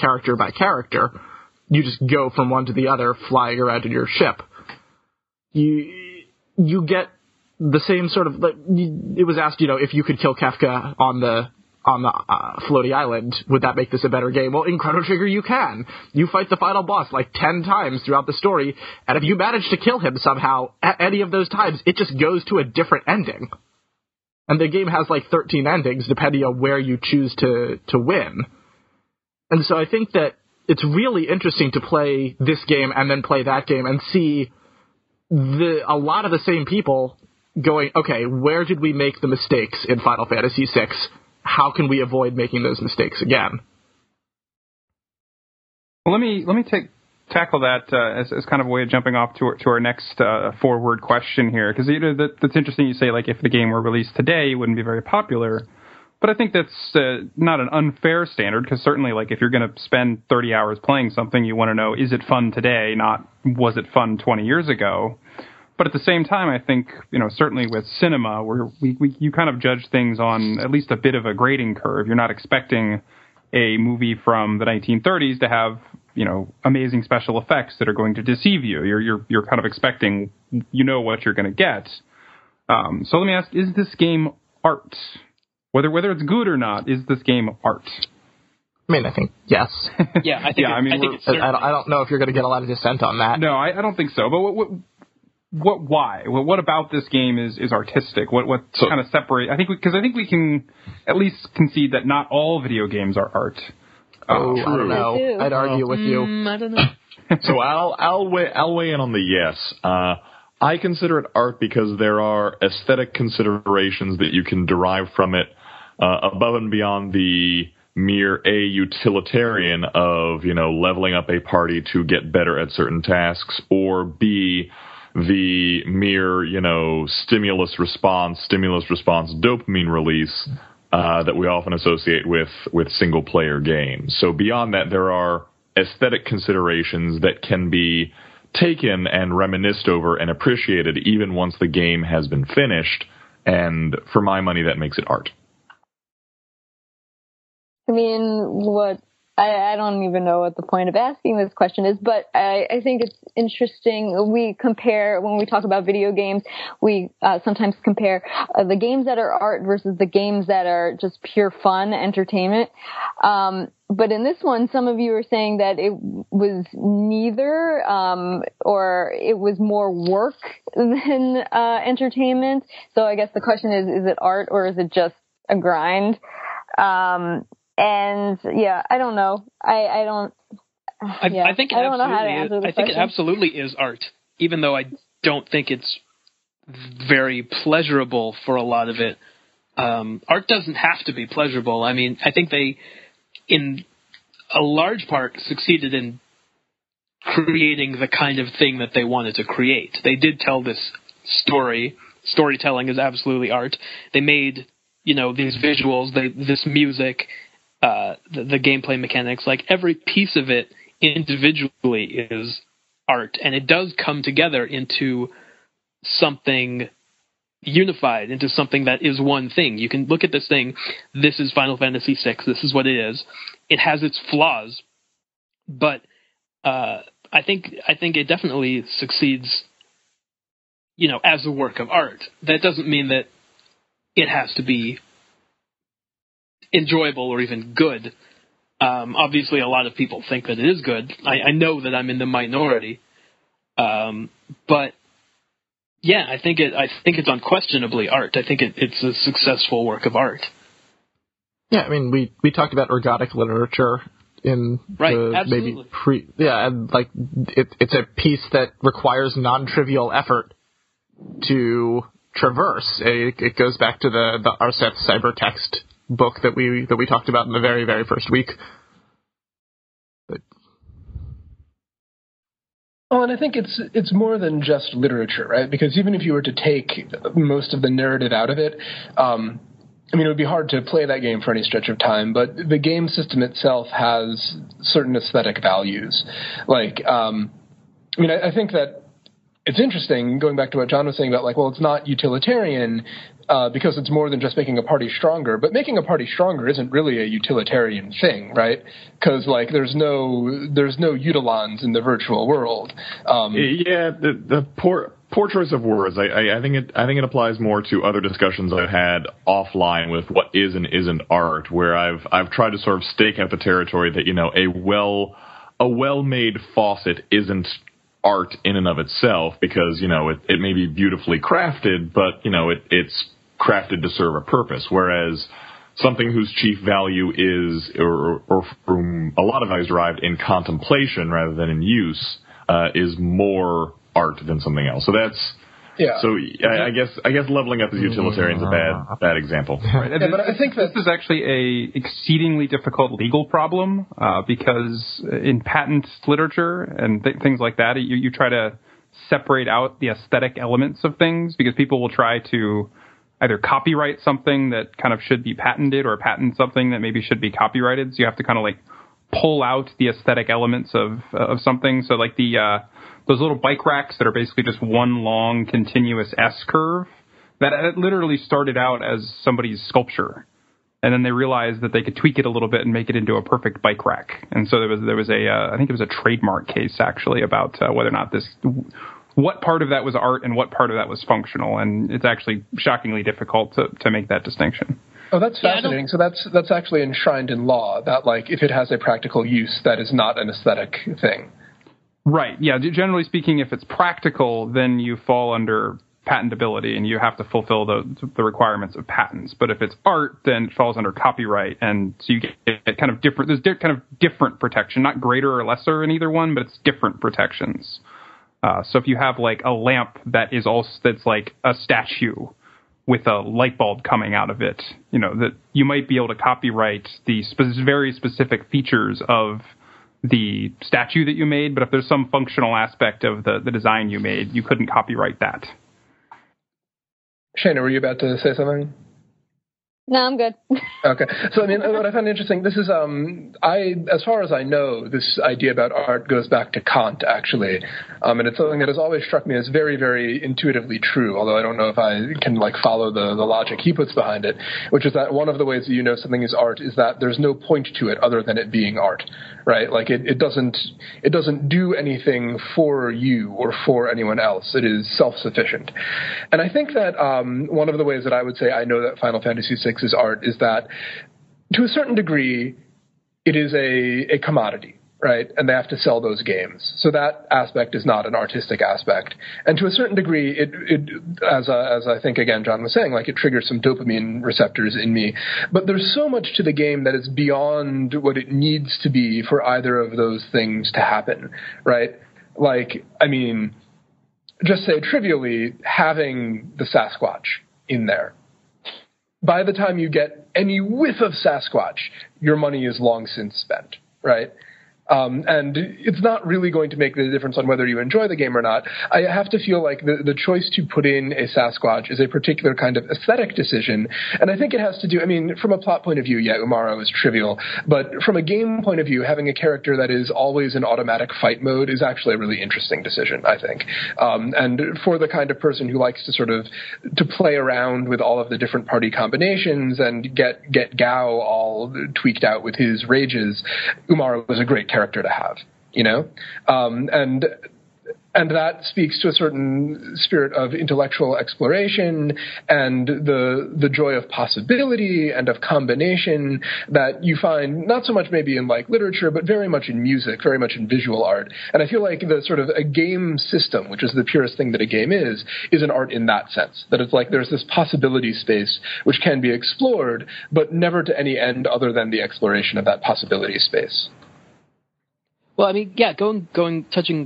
character by character, you just go from one to the other, flying around in your ship. You get the same sort of, like, it was asked, if you could kill Kefka on the floaty island, would that make this a better game? Well, in Chrono Trigger, you can. You fight the final boss like 10 times throughout the story, and if you manage to kill him somehow at any of those times, it just goes to a different ending. And the game has like 13 endings, depending on where you choose to win. And so I think that it's really interesting to play this game and then play that game and see a lot of the same people going, okay, where did we make the mistakes in Final Fantasy VI? How can we avoid making those mistakes again? Well, let me tackle that as kind of a way of jumping off to our next forward question here, because that's interesting. You say, like, if the game were released today, it wouldn't be very popular. But I think that's not an unfair standard, because certainly, like, if you're going to spend 30 hours playing something, you want to know, is it fun today, not was it fun 20 years ago? But at the same time, I think, certainly with cinema, where you kind of judge things on at least a bit of a grading curve. You're not expecting a movie from the 1930s to have, amazing special effects that are going to deceive you. You're kind of expecting, what you're going to get. So let me ask, is this game art? Whether it's good or not, is this game art? I mean, I think yes. Yeah, I think. Yeah, I don't know if you're going to get a lot of dissent on that. No, I don't think so. But what? Why? What about this game is artistic? What kind of separate? I think because I think we can at least concede that not all video games are art. Oh, I don't know. I'd argue with you. I don't know. So I'll weigh in on the yes. I consider it art because there are aesthetic considerations that you can derive from it above and beyond the mere utilitarian of, leveling up a party to get better at certain tasks, or B, the mere, stimulus response, dopamine release that we often associate with single player games. So beyond that, there are aesthetic considerations that can be taken and reminisced over and appreciated even once the game has been finished, and for my money, that makes it art. I mean, I don't even know what the point of asking this question is, but I think it's interesting. We compare, when we talk about video games, we sometimes compare the games that are art versus the games that are just pure fun, entertainment. But in this one, some of you are saying that it was neither, or it was more work than entertainment. So I guess the question is it art or is it just a grind? And yeah, I don't know. I don't. Yeah. I think I don't know how to answer the question. I think it absolutely is art, even though I don't think it's very pleasurable for a lot of it. Art doesn't have to be pleasurable. I mean, I think they, in a large part, succeeded in creating the kind of thing that they wanted to create. They did tell this story storytelling is absolutely art. They made, you know, these visuals, this music, the gameplay mechanics, like every piece of it individually is art, and it does come together into something unified, into something that is one thing. You can look at this thing. This is Final Fantasy VI. This is what it is. It has its flaws, but I think it definitely succeeds, you know, as a work of art. That doesn't mean that it has to be enjoyable or even good. Obviously, a lot of people think that it is good. I know that I'm in the minority, but yeah, I think it's unquestionably art. I think it's a successful work of art. Yeah, I mean, we talked about ergodic literature in it's a piece that requires non-trivial effort to traverse. It goes back to the Arseth cybertext book that we talked about in the very, very first week. But... Well, and I think it's more than just literature, right? Because even if you were to take most of the narrative out of it, I mean, it would be hard to play that game for any stretch of time, but the game system itself has certain aesthetic values. Like, I mean, I think that it's interesting, going back to what John was saying about, like, well, it's not utilitarian because it's more than just making a party stronger. But making a party stronger isn't really a utilitarian thing, right? Because, like, there's no utilons in the virtual world. Poor choice of words. I think it applies more to other discussions I've had offline with what is and isn't art, where I've tried to sort of stake out the territory that, you know, a well-made faucet isn't art in and of itself, because, you know, it may be beautifully crafted, but, you know, it's crafted to serve a purpose, whereas something whose chief value is or from a lot of value is derived in contemplation rather than in use is more art than something else. So that's I guess leveling up as utilitarian is a bad example. Right. Yeah, but I think this is actually a exceedingly difficult legal problem because in patent literature and things like that, you try to separate out the aesthetic elements of things, because people will try to either copyright something that kind of should be patented or patent something that maybe should be copyrighted. So you have to kind of like pull out the aesthetic elements of something. So like the those little bike racks that are basically just one long continuous S-curve, that literally started out as somebody's sculpture. And then they realized that they could tweak it a little bit and make it into a perfect bike rack. And so there was a, I think it was a trademark case actually about whether or not what part of that was art and what part of that was functional. And it's actually shockingly difficult to make that distinction. Oh, that's fascinating. Yeah, so that's actually enshrined in law, that like if it has a practical use, that is not an aesthetic thing. Right, yeah. Generally speaking, if it's practical, then you fall under patentability and you have to fulfill the requirements of patents. But if it's art, then it falls under copyright, and so you get kind of different. There's kind of different protection, not greater or lesser in either one, but it's different protections. So if you have like a lamp that's like a statue with a light bulb coming out of it, you know, that you might be able to copyright the very specific features of the statue that you made, but if there's some functional aspect of the design you made, you couldn't copyright that. Shayna, were you about to say something? No, I'm good. Okay. So, I mean, what I found interesting, this is, as far as I know, this idea about art goes back to Kant, actually. And it's something that has always struck me as very, very intuitively true, although I don't know if I can, like, follow the logic he puts behind it, which is that one of the ways that you know something is art is that there's no point to it other than it being art, right? Like, it doesn't do anything for you or for anyone else. It is self-sufficient. And I think that one of the ways that I would say I know that Final Fantasy VI is art is that, to a certain degree, it is a commodity, right? And they have to sell those games. So that aspect is not an artistic aspect. And to a certain degree, it as I think, again, John was saying, like it triggers some dopamine receptors in me. But there's so much to the game that is beyond what it needs to be for either of those things to happen, right? Like, I mean, just say trivially, having the Sasquatch in there. By the time you get any whiff of Sasquatch, your money is long since spent, right? And it's not really going to make the difference on whether you enjoy the game or not. I have to feel like the choice to put in a Sasquatch is a particular kind of aesthetic decision, and I think it has to do, I mean, from a plot point of view, yeah, Umaro is trivial, but from a game point of view, having a character that is always in automatic fight mode is actually a really interesting decision, I think. And for the kind of person who likes to sort of to play around with all of the different party combinations and get Gau all tweaked out with his rages, Umaro was a great character to have, you know? And that speaks to a certain spirit of intellectual exploration and the joy of possibility and of combination that you find not so much maybe in like literature, but very much in music, very much in visual art. And I feel like the sort of a game system, which is the purest thing that a game is an art in that sense, that it's like there's this possibility space which can be explored, but never to any end other than the exploration of that possibility space. Well, I mean, yeah, touching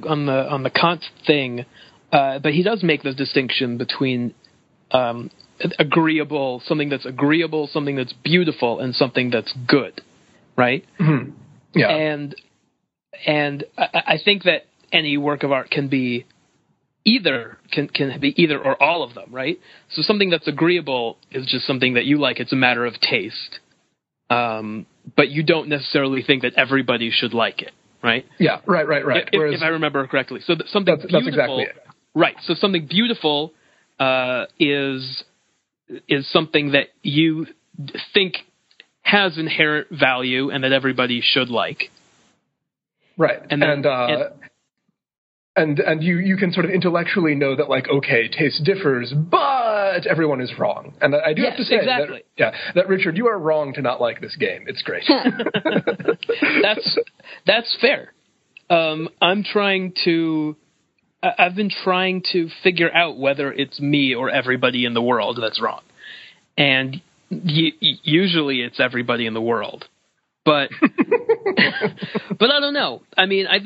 on the Kant thing, but he does make the distinction between agreeable, something that's beautiful, and something that's good, right? Mm-hmm. Yeah. And I think that any work of art can be either or all of them, right? So something that's agreeable is just something that you like. It's a matter of taste, but you don't necessarily think that everybody should like it. Right? Yeah, right. Whereas, if I remember correctly. So something that's beautiful, exactly it. Right. So something beautiful is something that you think has inherent value and that everybody should like. Right. And you can sort of intellectually know that, like, okay, taste differs, but everyone is wrong. And I do have to say exactly. that, Richard, you are wrong to not like this game. It's great. That's fair. I've been trying to figure out whether it's me or everybody in the world that's wrong. And usually it's everybody in the world. But but I don't know. I mean, I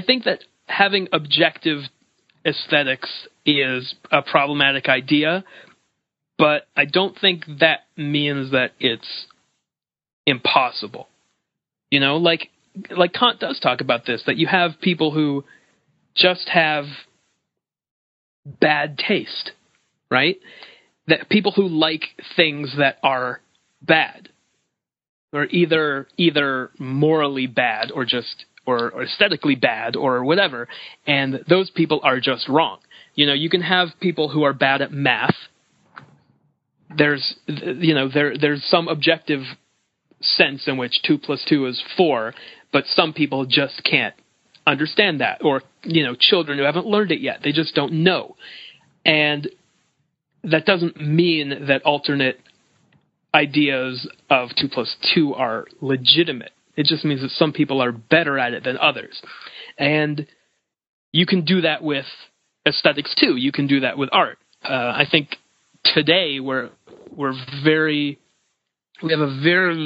think that having objective aesthetics is a problematic idea, but I don't think that means that it's impossible. You know, like Kant does talk about this, that you have people who just have bad taste, right? That people who like things that are bad, or either morally bad or just or aesthetically bad or whatever, and those people are just wrong. You know, you can have people who are bad at math. There's, you know, there's some objective sense in which 2 plus 2 is 4, but some people just can't understand that, or, you know, children who haven't learned it yet, they just don't know. And that doesn't mean that alternate ideas of 2 plus 2 are legitimate. It just means that some people are better at it than others. And you can do that with aesthetics too. You can do that with art. I think today we have a very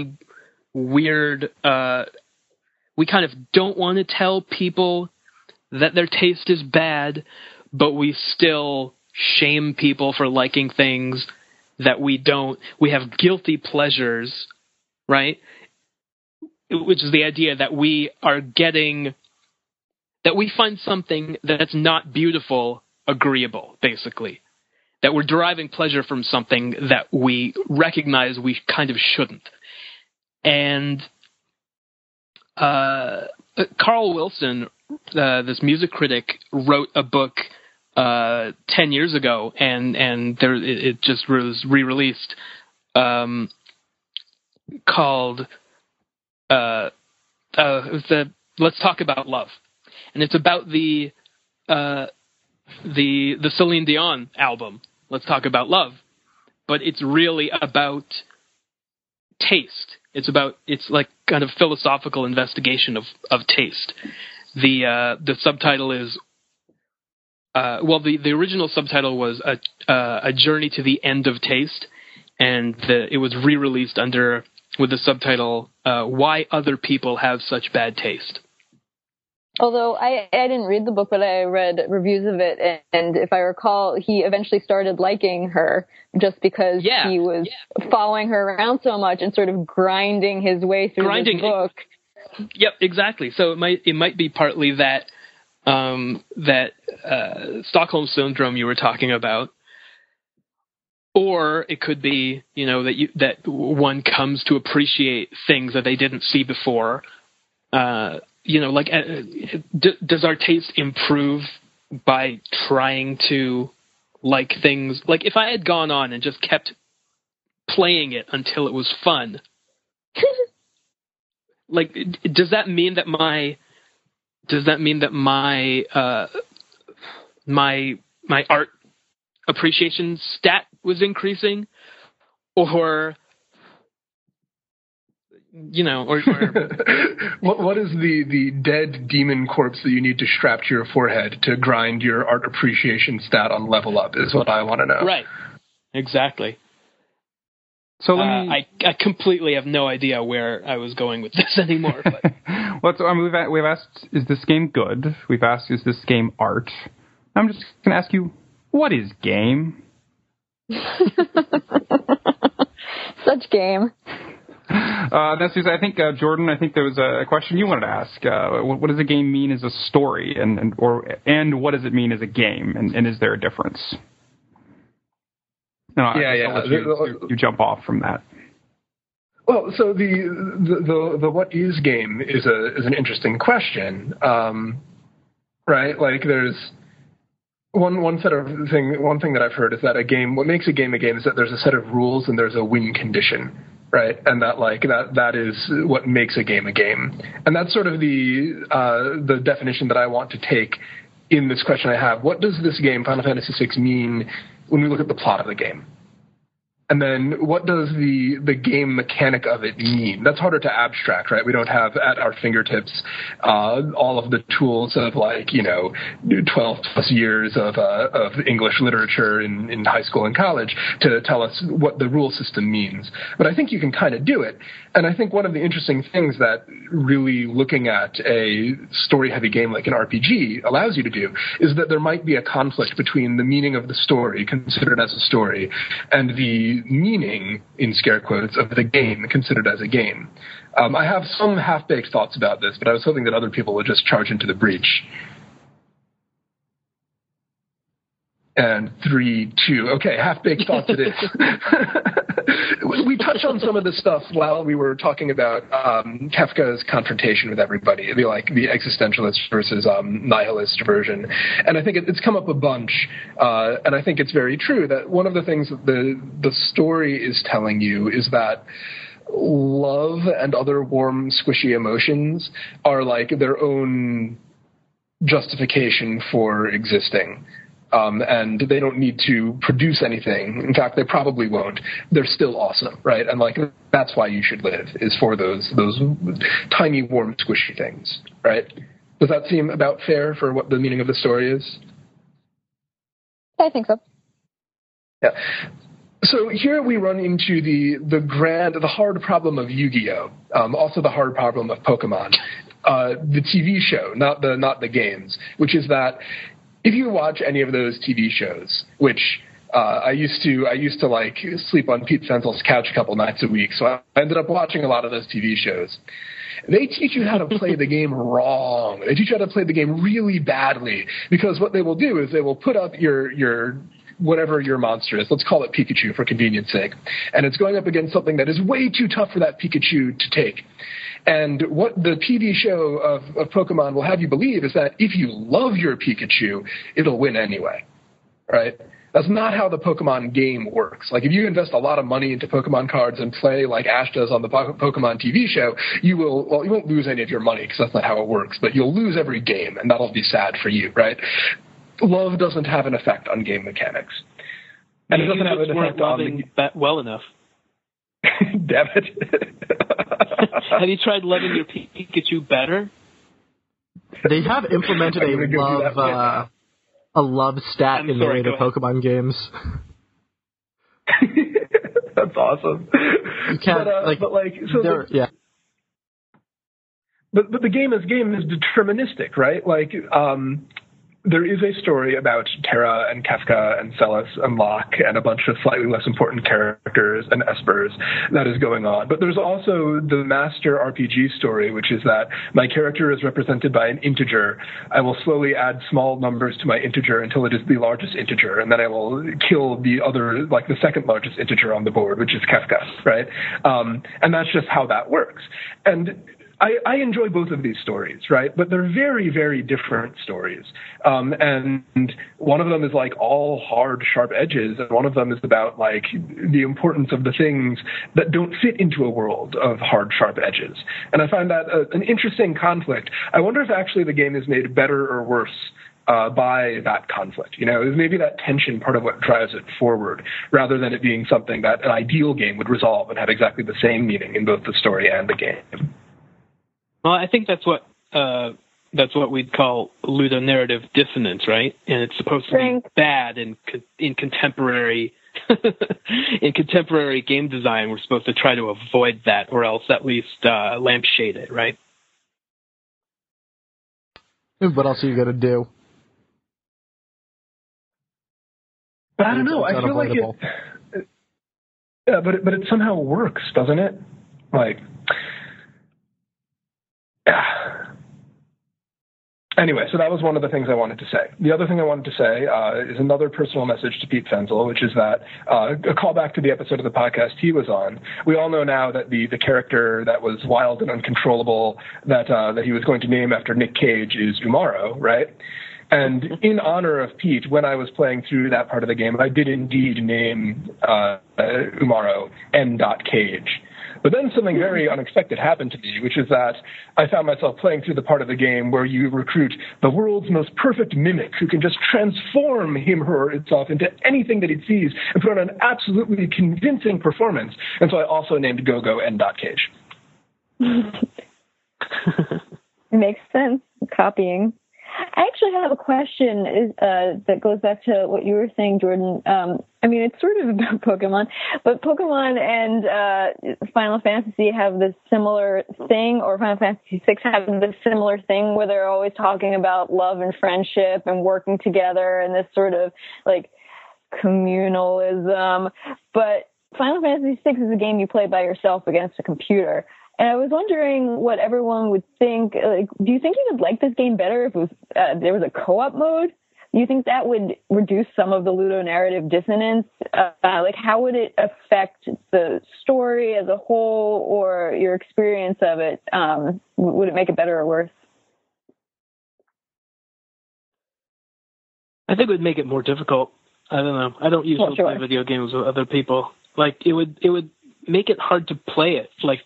weird, we kind of don't want to tell people that their taste is bad, but we still shame people for liking things that we have guilty pleasures, right? Which is the idea that we find something that's not beautiful agreeable, basically. That we're deriving pleasure from something that we recognize we kind of shouldn't. And Carl Wilson, this music critic, wrote a book 10 years ago, and it just was re-released, called Let's Talk About Love. And it's about the Celine Dion album, Let's Talk About Love, but it's really about taste. It's like kind of philosophical investigation of taste. The subtitle is the original subtitle was A Journey to the End of Taste, and it was re-released with the subtitle Why Other People Have Such Bad Taste. Although I didn't read the book, but I read reviews of it, and if I recall, he eventually started liking her just because he was following her around so much and sort of grinding his way through the book. Yep, exactly. So it might be partly that that Stockholm syndrome you were talking about, or it could be that one comes to appreciate things that they didn't see before. Does our taste improve by trying to like things? Like, if I had gone on and just kept playing it until it was fun, like, does that mean that my art appreciation stat was increasing, or what is the dead demon corpse that you need to strap to your forehead to grind your art appreciation stat on level up is what I want to know. Right. Exactly. So I completely have no idea where I was going with this anymore. But. We've asked, is this game good? We've asked, is this game art? I'm just going to ask you, what is game? Such game. That's just, Jordan, I think there was a question you wanted to ask. What does a game mean as a story, and what does it mean as a game, and is there a difference? You jump off from that. Well, so the what is game is an interesting question, right? Like, there's one thing that I've heard is that what makes a game is that there's a set of rules and there's a win condition. Right, and that is what makes a game, and that's sort of the definition that I want to take in this question I have. What does this game, Final Fantasy VI, mean when we look at the plot of the game? And then what does the game mechanic of it mean? That's harder to abstract, right? We don't have at our fingertips all of the tools of 12 plus years of English literature in high school and college to tell us what the rule system means. But I think you can kind of do it. And I think one of the interesting things that really looking at a story-heavy game like an RPG allows you to do is that there might be a conflict between the meaning of the story, considered as a story, and the meaning, in scare quotes, of the game, considered as a game. I have some half-baked thoughts about this, but I was hoping that other people would just charge into the breach. And 3, 2, okay, half-baked thoughts it is. We touched on some of this stuff while we were talking about Kefka's confrontation with everybody, the existentialist versus nihilist version. And I think it's come up a bunch, and I think it's very true that one of the things that the story is telling you is that love and other warm, squishy emotions are like their own justification for existing. And they don't need to produce anything. In fact, they probably won't. They're still awesome, right? And that's why you should live, is for those tiny, warm, squishy things, right? Does that seem about fair for what the meaning of the story is? I think so. Yeah. So here we run into the hard problem of Yu-Gi-Oh, also the hard problem of Pokemon, the TV show, not the games, which is that. If you watch any of those TV shows, which I used to like sleep on Pete Fenzel's couch a couple nights a week, so I ended up watching a lot of those TV shows. They teach you how to play the game wrong. They teach you how to play the game really badly, because what they will do is they will put up your whatever your monster is. Let's call it Pikachu for convenience sake. And it's going up against something that is way too tough for that Pikachu to take. And what the TV show of Pokemon will have you believe is that if you love your Pikachu, it'll win anyway, right? That's not how the Pokemon game works. Like, if you invest a lot of money into Pokemon cards and play like Ash does on the Pokemon TV show, you won't lose any of your money, because that's not how it works, but you'll lose every game, and that'll be sad for you, right? Love doesn't have an effect on game mechanics. And it doesn't have an effect on that well enough. Damn it. Have you tried loving your Pikachu better? They have implemented a love stat in the later Pokemon games. That's awesome. You can't, but, like, so yeah. But the game is deterministic, right? Like, there is a story about Terra and Kefka and Celis and Locke and a bunch of slightly less important characters and espers that is going on. But there's also the master RPG story, which is that my character is represented by an integer. I will slowly add small numbers to my integer until it is the largest integer, and then I will kill the other, like the second largest integer on the board, which is Kefka, right? And that's just how that works. And I enjoy both of these stories, right? But they're very, very different stories. And one of them is like all hard, sharp edges. And one of them is about like the importance of the things that don't fit into a world of hard, sharp edges. And I find that an interesting conflict. I wonder if actually the game is made better or worse by that conflict. You know, it was maybe that tension part of what drives it forward, rather than it being something that an ideal game would resolve and have exactly the same meaning in both the story and the game. Well, I think that's what we'd call ludonarrative dissonance, right? And it's supposed to be bad in contemporary game design. We're supposed to try to avoid that, or else at least lampshade it, right? What else are you gonna do? I don't know. I feel like it. Yeah, but it somehow works, doesn't it? Like. Anyway, so that was one of the things I wanted to say. The other thing I wanted to say is another personal message to Pete Fenzel, which is that a callback to the episode of the podcast he was on. We all know now that the character that was wild and uncontrollable that he was going to name after Nick Cage is Umaro, right? And in honor of Pete, when I was playing through that part of the game, I did indeed name Umaro M. Cage. But then something very unexpected happened to me, which is that I found myself playing through the part of the game where you recruit the world's most perfect mimic who can just transform him or herself into anything that he sees and put on an absolutely convincing performance. And so I also named Go-Go and Dot Cage. Makes sense. Copying. I actually have a question that goes back to what you were saying, Jordan. I mean, it's sort of about Pokemon, but Pokemon and Final Fantasy have this similar thing, or Final Fantasy VI have this similar thing where they're always talking about love and friendship and working together and this sort of, like, communalism. But Final Fantasy VI is a game you play by yourself against a computer. And I was wondering what everyone would think. Like, do you think you would like this game better if it was, there was a co-op mode? Do you think that would reduce some of the ludonarrative dissonance? Like, how would it affect the story as a whole or your experience of it? Would it make it better or worse? I think it would make it more difficult. I don't know. I don't usually play video games with other people. Like, it would make it hard to play it. Like,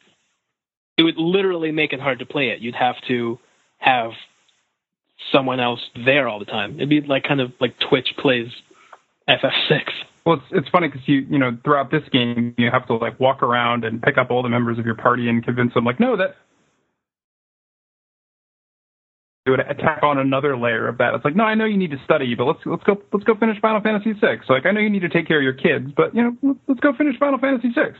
it would literally make it hard to play it. You'd have to have someone else there all the time. It'd be like kind of like Twitch plays FF6. Well, it's funny because you know, throughout this game you have to like walk around and pick up all the members of your party and convince them like, no, that it would attack on another layer of that. It's like, no, I know you need to study, but let's go finish Final Fantasy VI. So, like, I know you need to take care of your kids, but you know, let's go finish Final Fantasy VI.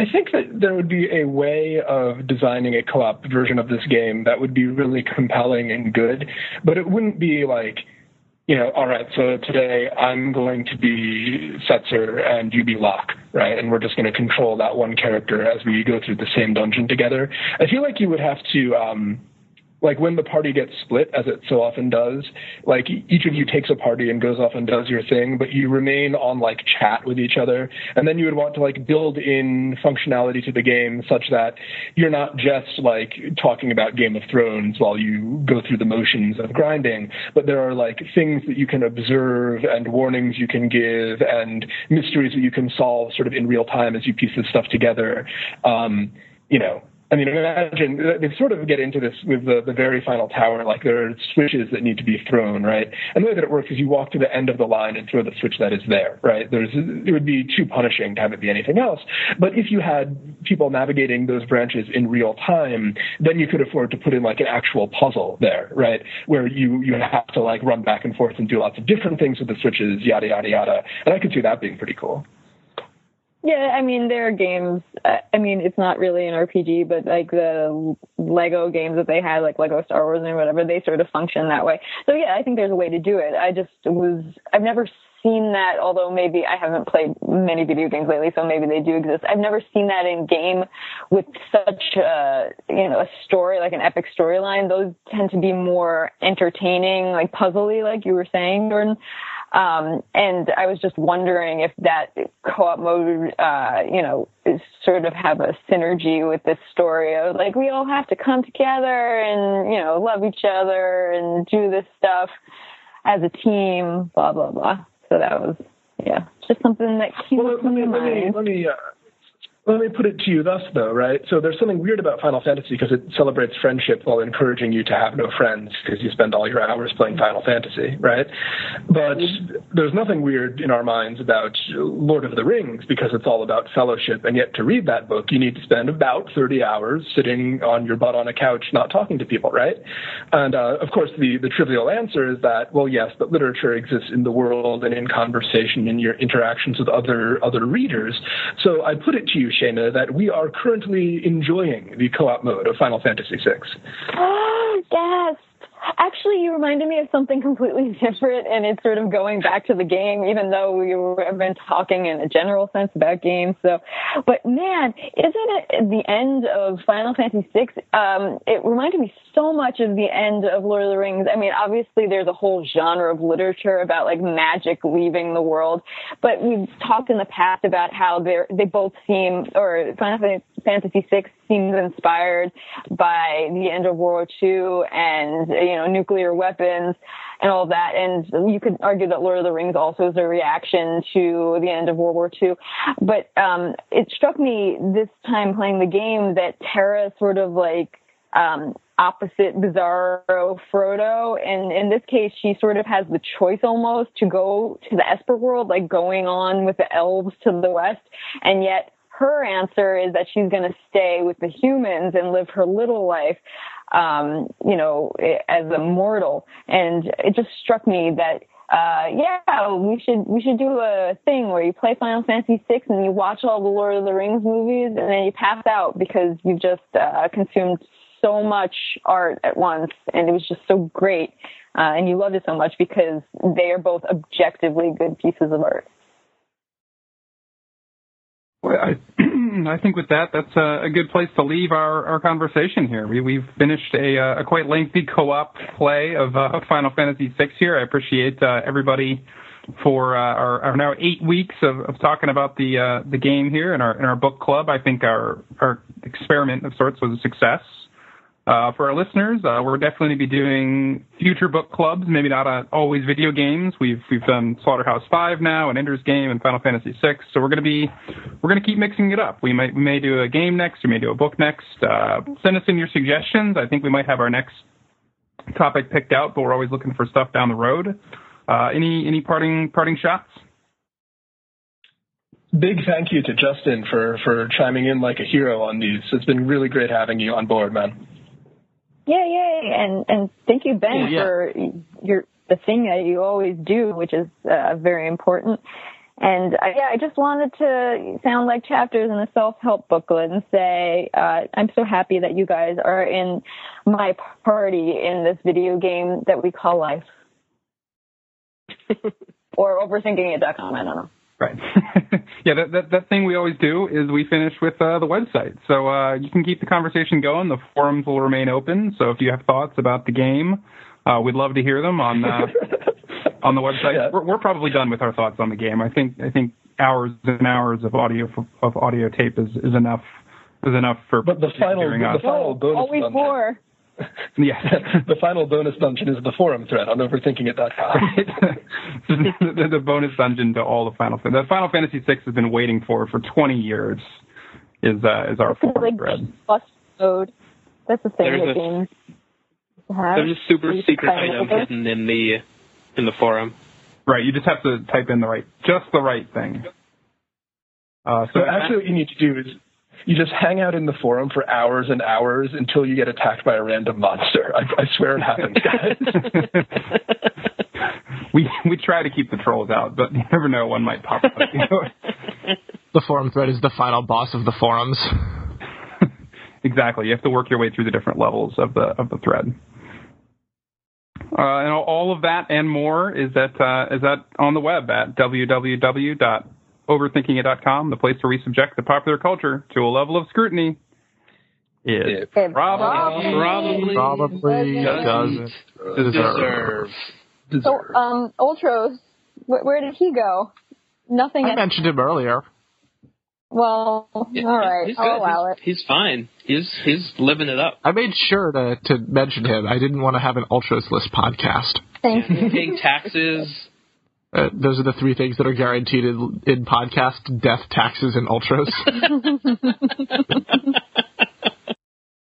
I think that there would be a way of designing a co-op version of this game that would be really compelling and good, but it wouldn't be like, you know, all right, so today I'm going to be Setzer and you be Locke, right? And we're just going to control that one character as we go through the same dungeon together. I feel like you would have to, like when the party gets split, as it so often does, like each of you takes a party and goes off and does your thing, but you remain on like chat with each other. And then you would want to like build in functionality to the game such that you're not just like talking about Game of Thrones while you go through the motions of grinding, but there are like things that you can observe and warnings you can give and mysteries that you can solve sort of in real time as you piece this stuff together. You know, I mean, imagine, they sort of get into this with the very final tower, like there are switches that need to be thrown, right? And the way that it works is you walk to the end of the line and throw the switch that is there, right? It would be too punishing to have it be anything else. But if you had people navigating those branches in real time, then you could afford to put in like an actual puzzle there, right? Where you have to like run back and forth and do lots of different things with the switches, yada, yada, yada. And I could see that being pretty cool. Yeah, I mean, there are games, I mean, it's not really an RPG, but like the Lego games that they had, like Lego Star Wars and whatever, they sort of function that way. So yeah, I think there's a way to do it. I've never seen that, although maybe I haven't played many video games lately, so maybe they do exist. I've never seen that in game with such a story, like an epic storyline. Those tend to be more entertaining, like puzzly, like you were saying, Jordan. And I was just wondering if that co-op mode, is sort of have a synergy with this story of like, we all have to come together and, love each other and do this stuff as a team, blah, blah, blah. So that was, yeah, just something that came up in my mind. Let me put it to you thus, though, right? So there's something weird about Final Fantasy because it celebrates friendship while encouraging you to have no friends because you spend all your hours playing Final Fantasy, right? But there's nothing weird in our minds about Lord of the Rings because it's all about fellowship, and yet to read that book, you need to spend about 30 hours sitting on your butt on a couch not talking to people, right? And, of course, the trivial answer is that, well, yes, but literature exists in the world and in conversation in your interactions with other readers. So I put it to you, Shayna, that we are currently enjoying the co-op mode of Final Fantasy VI. Oh, yes. Actually, you reminded me of something completely different, and it's sort of going back to the game, even though we have been talking in a general sense about games. So, but man, isn't it at the end of Final Fantasy VI? It reminded me so much of the end of Lord of the Rings. I mean, obviously, there's a whole genre of literature about like magic leaving the world, but we've talked in the past about how they both seem, or Final Fantasy VI seems inspired by the end of World War II and nuclear weapons and all that. And you could argue that Lord of the Rings also is a reaction to the end of World War II. But it struck me this time playing the game that Terra sort of like opposite Bizarro Frodo. And in this case, she sort of has the choice almost to go to the Esper world, like going on with the elves to the west. And yet her answer is that she's going to stay with the humans and live her little life, as a mortal. And it just struck me that, we should do a thing where you play Final Fantasy VI and you watch all the Lord of the Rings movies and then you pass out because you've just consumed so much art at once. And it was just so great. And you loved it so much because they are both objectively good pieces of art. Well, I think with that, that's a good place to leave our conversation here. We've finished a quite lengthy co-op play of Final Fantasy VI here. I appreciate everybody for our now 8 weeks of talking about the game here in our book club. I think our experiment of sorts was a success. For our listeners, we're definitely going to be doing future book clubs, maybe not always video games. We've done Slaughterhouse 5 now, and Ender's Game, and Final Fantasy 6. So we're going to keep mixing it up. We may do a game next, we may do a book next. Send us in your suggestions. I think we might have our next topic picked out, but we're always looking for stuff down the road. Any parting shots? Big thank you to Justin for chiming in like a hero on these. It's been really great having you on board, man. Yeah, yay! And thank you, Ben, for the thing that you always do, which is very important. And I just wanted to sound like chapters in a self-help booklet and say I'm so happy that you guys are in my party in this video game that we call life, or overthinkingit.com. I don't know. Right. Yeah, that thing we always do is we finish with the website. So you can keep the conversation going. The forums will remain open. So if you have thoughts about the game, we'd love to hear them on the website. Yeah. We're probably done with our thoughts on the game. I think hours and hours of audio tape is enough for. But the final bonus. Always dungeon. More. Yes. The final bonus dungeon is the forum thread on overthinkingit.com. Right. The bonus dungeon to all the Final Fantasy. The Final Fantasy VI has been waiting for 20 years is our forum thread. Plus code. That's the thing with games. There's a super secret item hidden in the forum. Right, you just have to type in the right thing. So actually what you need to do is you just hang out in the forum for hours and hours until you get attacked by a random monster. I swear it happens, guys. We try to keep the trolls out, but you never know, one might pop up. The forum thread is the final boss of the forums. Exactly. You have to work your way through the different levels of the thread. And all of that and more is on the web at www.overthinkingit.com, the place where we subject the popular culture to a level of scrutiny it probably doesn't deserve. So, Ultros, where did he go? Nothing. I mentioned him earlier. Well, yeah, all right. I'll allow it. He's fine. He's living it up. I made sure to mention him. I didn't want to have an Ultras List podcast. Thank you. Paying taxes. Those are the three things that are guaranteed in podcast: death, taxes, and Ultras.